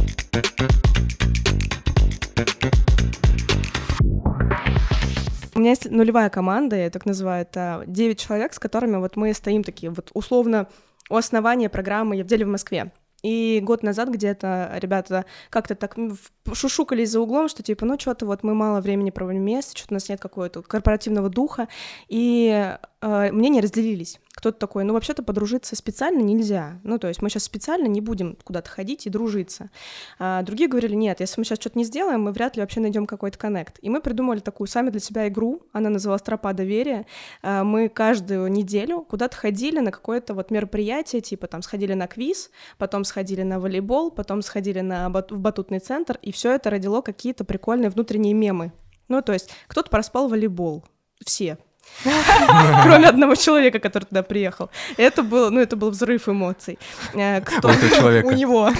У меня есть нулевая команда, я ее так называю, это 9 человек, с которыми вот мы стоим такие, вот условно у основания программы «Я в деле в Москве». И год назад где-то ребята как-то так шушукались за углом, что типа, ну что-то вот мы мало времени проводим вместе, что-то у нас нет какого-то корпоративного духа, и мнения разделились. Кто-то такой, ну вообще-то подружиться специально нельзя, ну то есть мы сейчас специально не будем куда-то ходить и дружиться. А другие говорили, нет, если мы сейчас что-то не сделаем, мы вряд ли вообще найдем какой-то коннект. И мы придумали такую сами для себя игру, она называлась «Тропа доверия». Мы каждую неделю куда-то ходили на какое-то вот мероприятие, типа там сходили на квиз, потом сходили на волейбол, потом сходили в батутный центр, и все это родило какие-то прикольные внутренние мемы. Ну то есть кто-то проспал волейбол, все. Кроме одного человека, который туда приехал. Это было, ну, это был взрыв эмоций. У него.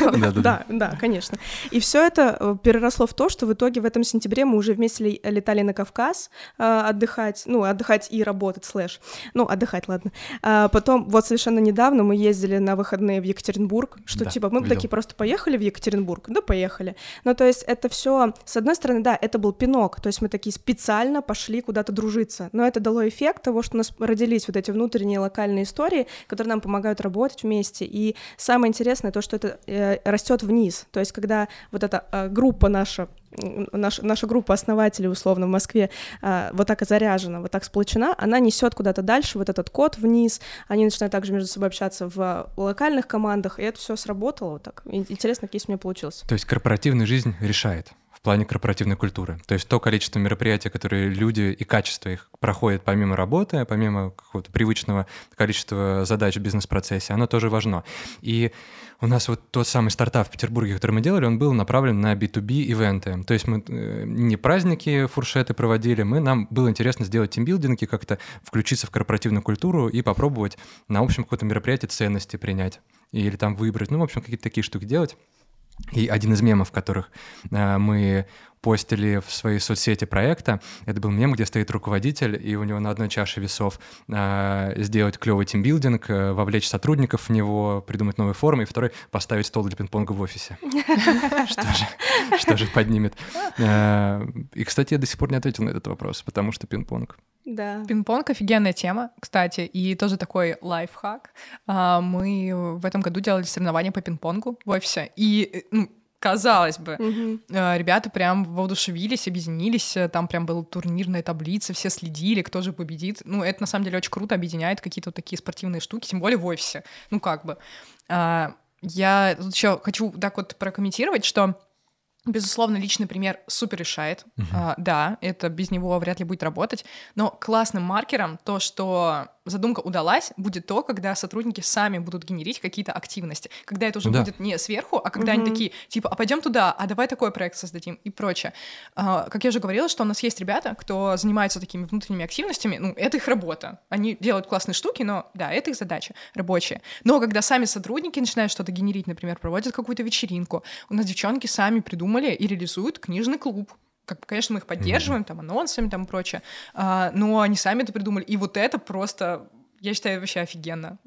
Да, конечно. И все это переросло в то, что в итоге в этом сентябре мы уже вместе летали на Кавказ отдыхать, ну, отдыхать и работать, слэш. Ну, отдыхать, ладно. Потом, вот совершенно недавно мы ездили на выходные в Екатеринбург, что типа мы такие просто поехали в Екатеринбург, да, поехали. Ну, то есть это все, с одной стороны, да, это был пинок, то есть мы такие специально пошли куда-то дружиться, но это дало эффект того, что у нас родились вот эти внутренние локальные истории, которые нам помогают работать вместе. И самое интересное то, что это растет вниз. То есть когда вот эта группа наша группа основателей условно в Москве вот так заряжена, вот так сплочена, она несет куда-то дальше вот этот код вниз, они начинают также между собой общаться в локальных командах, и это все сработало вот так. Интересно, какие у меня получилось. То есть корпоративная жизнь решает в плане корпоративной культуры. То есть то количество мероприятий, которые люди и качество их проходят помимо работы, помимо какого-то привычного количества задач в бизнес-процессе, оно тоже важно. И у нас вот тот самый стартап в Петербурге, который мы делали, он был направлен на B2B-ивенты. То есть мы не праздники, фуршеты проводили, нам было интересно сделать тимбилдинги, как-то включиться в корпоративную культуру и попробовать на общем какое-то мероприятие ценности принять или там выбрать. Ну, в общем, какие-то такие штуки делать. И один из мемов, которых мы постили в своей соцсети проекта, это был мем, где стоит руководитель, и у него на одной чаше весов сделать клевый тимбилдинг, вовлечь сотрудников в него, придумать новые формы, и второй — поставить стол для пинг-понга в офисе. Что же поднимет? И, кстати, я до сих пор не ответил на этот вопрос, потому что пинг-понг. Да. Пинг-понг — офигенная тема, кстати, и тоже такой лайфхак. Мы в этом году делали соревнования по пинг-понгу в офисе, и казалось бы, ребята прям воодушевились, объединились, там прям была турнирная таблица, все следили, кто же победит. Ну, это на самом деле очень круто, объединяет какие-то вот такие спортивные штуки, тем более в офисе. Ну, как бы. Я тут еще хочу так вот прокомментировать, что, безусловно, личный пример супер решает. Да, это без него вряд ли будет работать. Но классным маркером то, что задумка удалась, будет то, когда сотрудники сами будут генерить какие-то активности. Когда это уже будет не сверху, а когда они такие, типа, а пойдем туда, а давай такой проект создадим и прочее. Как я уже говорила, что у нас есть ребята, кто занимается такими внутренними активностями, ну, это их работа. Они делают классные штуки, но, да, это их задача рабочая. Но когда сами сотрудники начинают что-то генерить, например, проводят какую-то вечеринку, у нас девчонки сами придумали и реализуют книжный клуб. Конечно, мы их поддерживаем, там, анонсами, там, прочее, но они сами это придумали, и вот это просто, я считаю, вообще офигенно,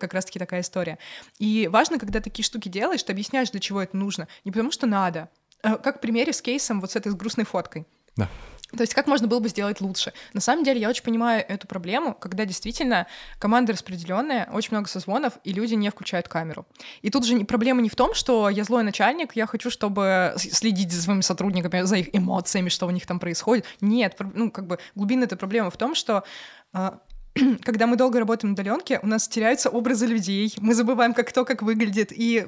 как раз-таки такая история. И важно, когда такие штуки делаешь, ты объясняешь, для чего это нужно, не потому что надо, как в примере с кейсом вот с этой грустной фоткой. Да. То есть как можно было бы сделать лучше? На самом деле я очень понимаю эту проблему, когда действительно команда распределенная, очень много созвонов, и люди не включают камеру. И тут же проблема не в том, что я злой начальник, я хочу, чтобы следить за своими сотрудниками, за их эмоциями, что у них там происходит. Нет, ну как бы глубина этой проблемы в том, что когда мы долго работаем на удаленке, у нас теряются образы людей, мы забываем, как кто как выглядит, и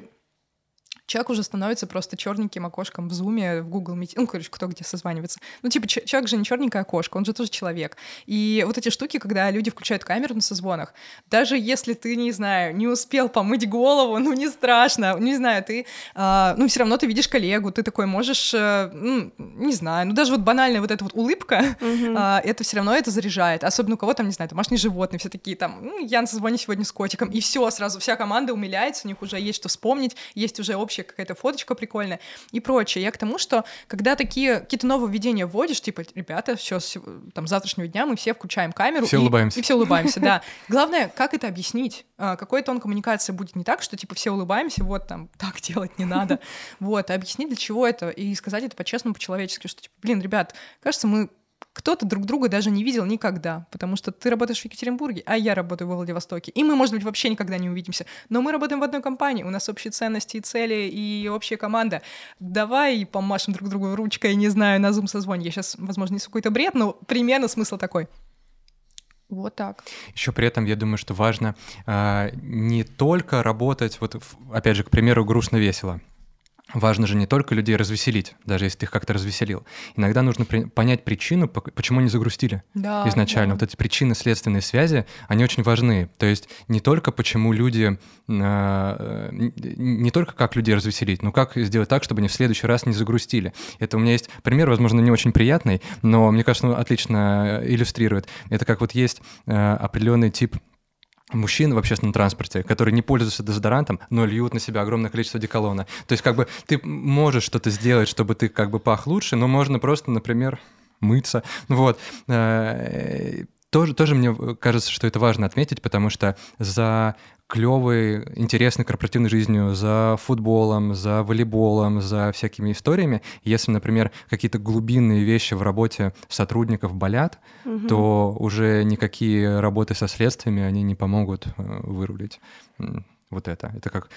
человек уже становится просто черненьким окошком в Zoom, в Google Meet, ну, короче, кто где созванивается. Ну, типа, человек же не черненькое окошко, он же тоже человек. И вот эти штуки, когда люди включают камеру на созвонах, даже если ты, не знаю, не успел помыть голову, ну, не страшно, не знаю, ты, ну, все равно ты видишь коллегу, ты такой можешь, ну, не знаю, ну, даже вот банальная вот эта вот улыбка, это все равно это заряжает. Особенно у кого там, не знаю, домашние животные, все такие там, ну, я на созвоне сегодня с котиком, и все, сразу вся команда умиляется, у них уже есть что вспомнить, есть уже общая какая-то фоточка прикольная и прочее. Я к тому, что когда такие какие-то нововведения вводишь, типа, ребята, все, там, с завтрашнего дня мы все включаем камеру. Все улыбаемся. И все улыбаемся, да. Главное, как это объяснить? Какой тон коммуникации будет не так, что, типа, все улыбаемся, вот, там, так делать не надо. Вот, а объяснить, для чего это, и сказать это по-честному, по-человечески, что, типа, блин, ребят, кажется, мы кто-то друг друга даже не видел никогда, потому что ты работаешь в Екатеринбурге, а я работаю во Владивостоке, и мы, может быть, вообще никогда не увидимся, но мы работаем в одной компании, у нас общие ценности и цели, и общая команда. Давай помашем друг другу ручкой, не знаю, на Zoom-созвоне. Я сейчас, возможно, несу какой-то бред, но примерно смысл такой. Вот так. Еще при этом, я думаю, что важно не только работать, вот, опять же, к примеру, грустно-весело. Важно же не только людей развеселить, даже если ты их как-то развеселил. Иногда нужно понять причину, почему они загрустили изначально. Да. Вот эти причинно-следственные связи, они очень важны. То есть не только почему люди... Не только как людей развеселить, но как сделать так, чтобы они в следующий раз не загрустили. Это у меня есть пример, возможно, не очень приятный, но мне кажется, он отлично иллюстрирует. Это как вот есть определенный тип... мужчин в общественном транспорте, которые не пользуются дезодорантом, но льют на себя огромное количество одеколона. То есть как бы ты можешь что-то сделать, чтобы ты как бы пах лучше, но можно просто, например, мыться. Вот. Тоже мне кажется, что это важно отметить, потому что за клёвой, интересной корпоративной жизнью, за футболом, за волейболом, за всякими историями, если, например, какие-то глубинные вещи в работе сотрудников болят, то уже никакие работы со следствиями, они не помогут вырулить. Вот это. Это как,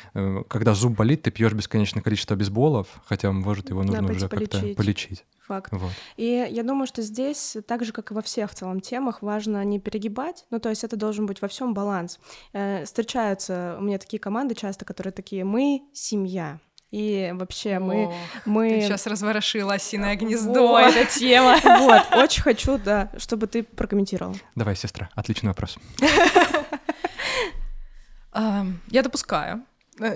когда зуб болит, ты пьешь бесконечное количество бейсболов, хотя, может, его нужно уже как-то полечить. Факт. Вот. И я думаю, что здесь, так же, как и во всех в целом темах, важно не перегибать, ну, то есть это должен быть во всем баланс. Встречаются у меня такие команды часто, которые такие «мы — семья». И вообще мы... Ты сейчас разворошила осиное гнездо, вот. Эта тема. Вот, очень хочу, да, чтобы ты прокомментировал. Давай, сестра, отличный вопрос. Я допускаю,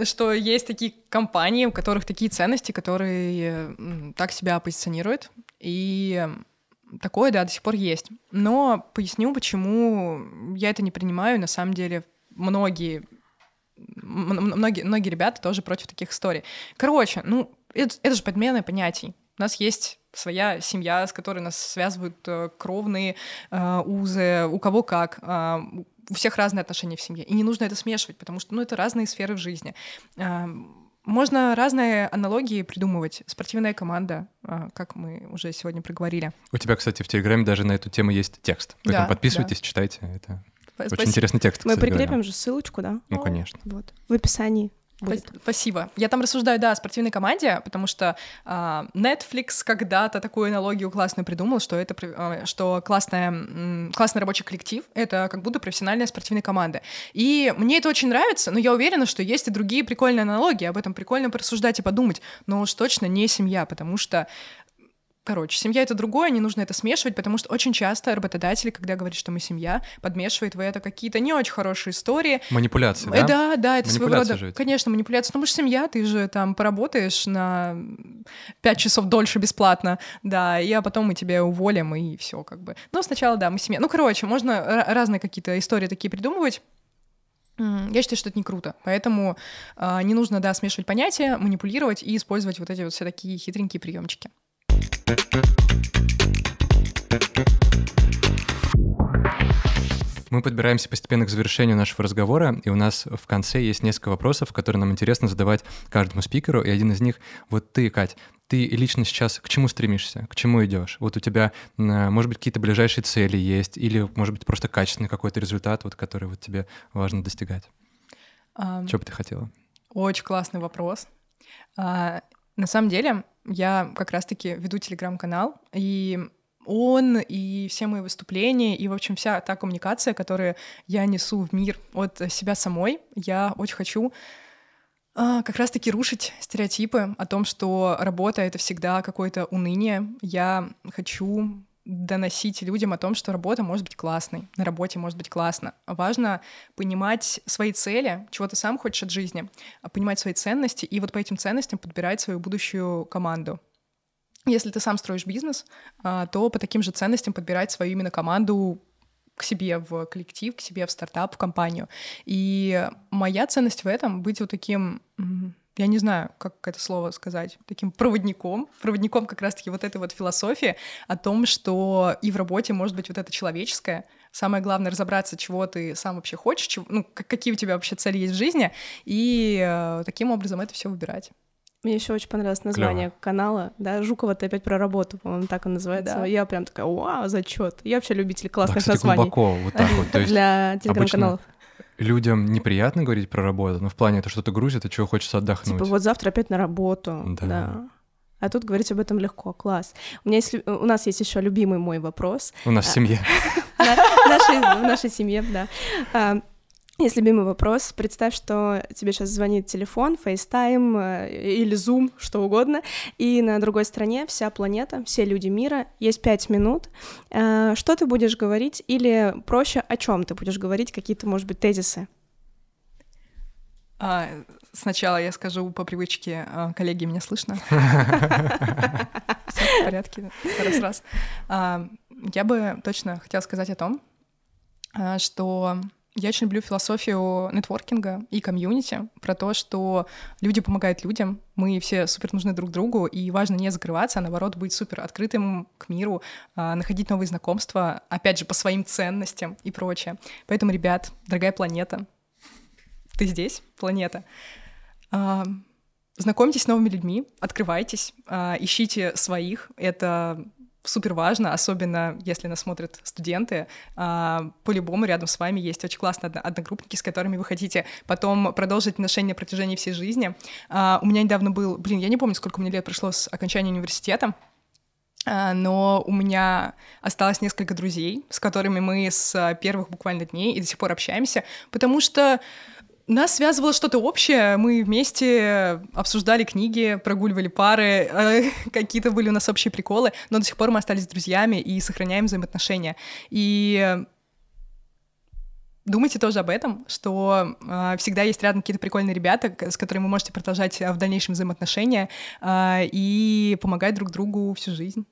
что есть такие компании, у которых такие ценности, которые так себя позиционируют, и такое, да, до сих пор есть. Но поясню, почему я это не принимаю. На самом деле многие ребята тоже против таких историй. Короче, ну, это же подмена понятий. У нас есть своя семья, с которой нас связывают кровные узы, у кого как, у всех разные отношения в семье, и не нужно это смешивать, потому что, ну, это разные сферы в жизни. Можно разные аналогии придумывать. Спортивная команда, как мы уже сегодня проговорили. У тебя, кстати, в Телеграме даже на эту тему есть текст, поэтому подписывайтесь, читайте. Это очень интересный текст, кстати. Мы прикрепим же ссылочку, да? Ну, конечно. Вот. В описании. Спасибо. Я там рассуждаю, да, о спортивной команде, потому что Netflix когда-то такую аналогию классную придумал, что это что классный рабочий коллектив — это как будто профессиональная спортивная команда. И мне это очень нравится, но я уверена, что есть и другие прикольные аналогии, об этом прикольно порассуждать и подумать, но уж точно не семья, потому что короче, семья — это другое, не нужно это смешивать, потому что очень часто работодатели, когда говорят, что мы семья, подмешивают в это какие-то не очень хорошие истории. Манипуляции, да? Да, это своего рода, конечно, манипуляция. Ну, мы же семья, ты же там поработаешь на 5 часов дольше бесплатно, да, и а потом мы тебя уволим, и все как бы. Но сначала, да, мы семья. Ну, короче, можно разные какие-то истории такие придумывать. Я считаю, что это не круто, поэтому не нужно, да, смешивать понятия, манипулировать и использовать вот эти вот все такие хитренькие приемчики. Мы подбираемся постепенно к завершению нашего разговора, и у нас в конце есть несколько вопросов, которые нам интересно задавать каждому спикеру, и один из них — вот ты, Кать, ты лично сейчас к чему стремишься, к чему идешь? Вот у тебя, может быть, какие-то ближайшие цели есть, или, может быть, просто качественный какой-то результат, вот, который вот тебе важно достигать? Чего бы ты хотела? Очень классный вопрос. На самом деле... Я как раз-таки веду телеграм-канал, и он, и все мои выступления, и, в общем, вся та коммуникация, которую я несу в мир от себя самой, я очень хочу Как раз-таки рушить стереотипы о том, что работа — это всегда какое-то уныние. Я хочу доносить людям о том, что работа может быть классной, на работе может быть классно. Важно понимать свои цели, чего ты сам хочешь от жизни, понимать свои ценности и вот по этим ценностям подбирать свою будущую команду. Если ты сам строишь бизнес, то по таким же ценностям подбирать свою именно команду к себе в коллектив, к себе в стартап, в компанию. И моя ценность в этом — быть вот таким, я не знаю, как это слово сказать, таким проводником как раз-таки вот этой вот философии о том, что и в работе может быть вот это человеческое. Самое главное — разобраться, чего ты сам вообще хочешь, какие у тебя вообще цели есть в жизни, и таким образом это все выбирать. Мне еще очень понравилось название канала, да, Жукова-то опять про работу, по-моему, так он называется. Да. Я прям такая, вау, зачет. Я вообще любитель классных названий. Глубоко, вот так вот. Для телеграм-каналов. Людям неприятно говорить про работу, но в плане это что-то грузит, и чего хочется отдохнуть. Типа вот завтра опять на работу. Да. А тут говорить об этом легко, класс. У нас есть еще любимый мой вопрос. У нас в семье. В нашей семье, да. Есть любимый вопрос. Представь, что тебе сейчас звонит телефон, FaceTime или Zoom, что угодно, и на другой стороне вся планета, все люди мира, есть 5 минут. Что ты будешь говорить? Или проще, о чем ты будешь говорить? Какие-то, может быть, тезисы? Сначала я скажу по привычке, коллеги, меня слышно? Все в порядке, раз-раз. Я бы точно хотела сказать о том, что... Я очень люблю философию нетворкинга и комьюнити, про то, что люди помогают людям, мы все супер нужны друг другу, и важно не закрываться, а наоборот быть супер открытым к миру, находить новые знакомства, опять же, по своим ценностям и прочее. Поэтому, ребят, дорогая планета, ты здесь, планета, знакомьтесь с новыми людьми, открывайтесь, ищите своих, это... Супер важно, особенно если нас смотрят студенты. По-любому рядом с вами есть очень классные одногруппники, с которыми вы хотите потом продолжить отношения на протяжении всей жизни. У меня недавно был... я не помню, сколько мне лет прошло с окончания университета, но у меня осталось несколько друзей, с которыми мы с первых буквально дней и до сих пор общаемся, потому что... Нас связывало что-то общее, мы вместе обсуждали книги, прогуливали пары, какие-то были у нас общие приколы, но до сих пор мы остались друзьями и сохраняем взаимоотношения. И думайте тоже об этом, что всегда есть рядом какие-то прикольные ребята, с которыми вы можете продолжать в дальнейшем взаимоотношения и помогать друг другу всю жизнь.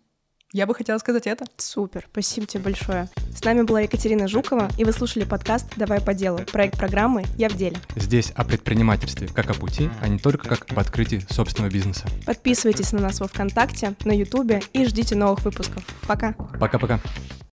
Я бы хотела сказать это. Супер, спасибо тебе большое. С нами была Екатерина Жукова, и вы слушали подкаст «Давай по делу», проект программы «Я в деле». Здесь о предпринимательстве как о пути, а не только как об открытии собственного бизнеса. Подписывайтесь на нас во ВКонтакте, на Ютубе и ждите новых выпусков. Пока. Пока-пока.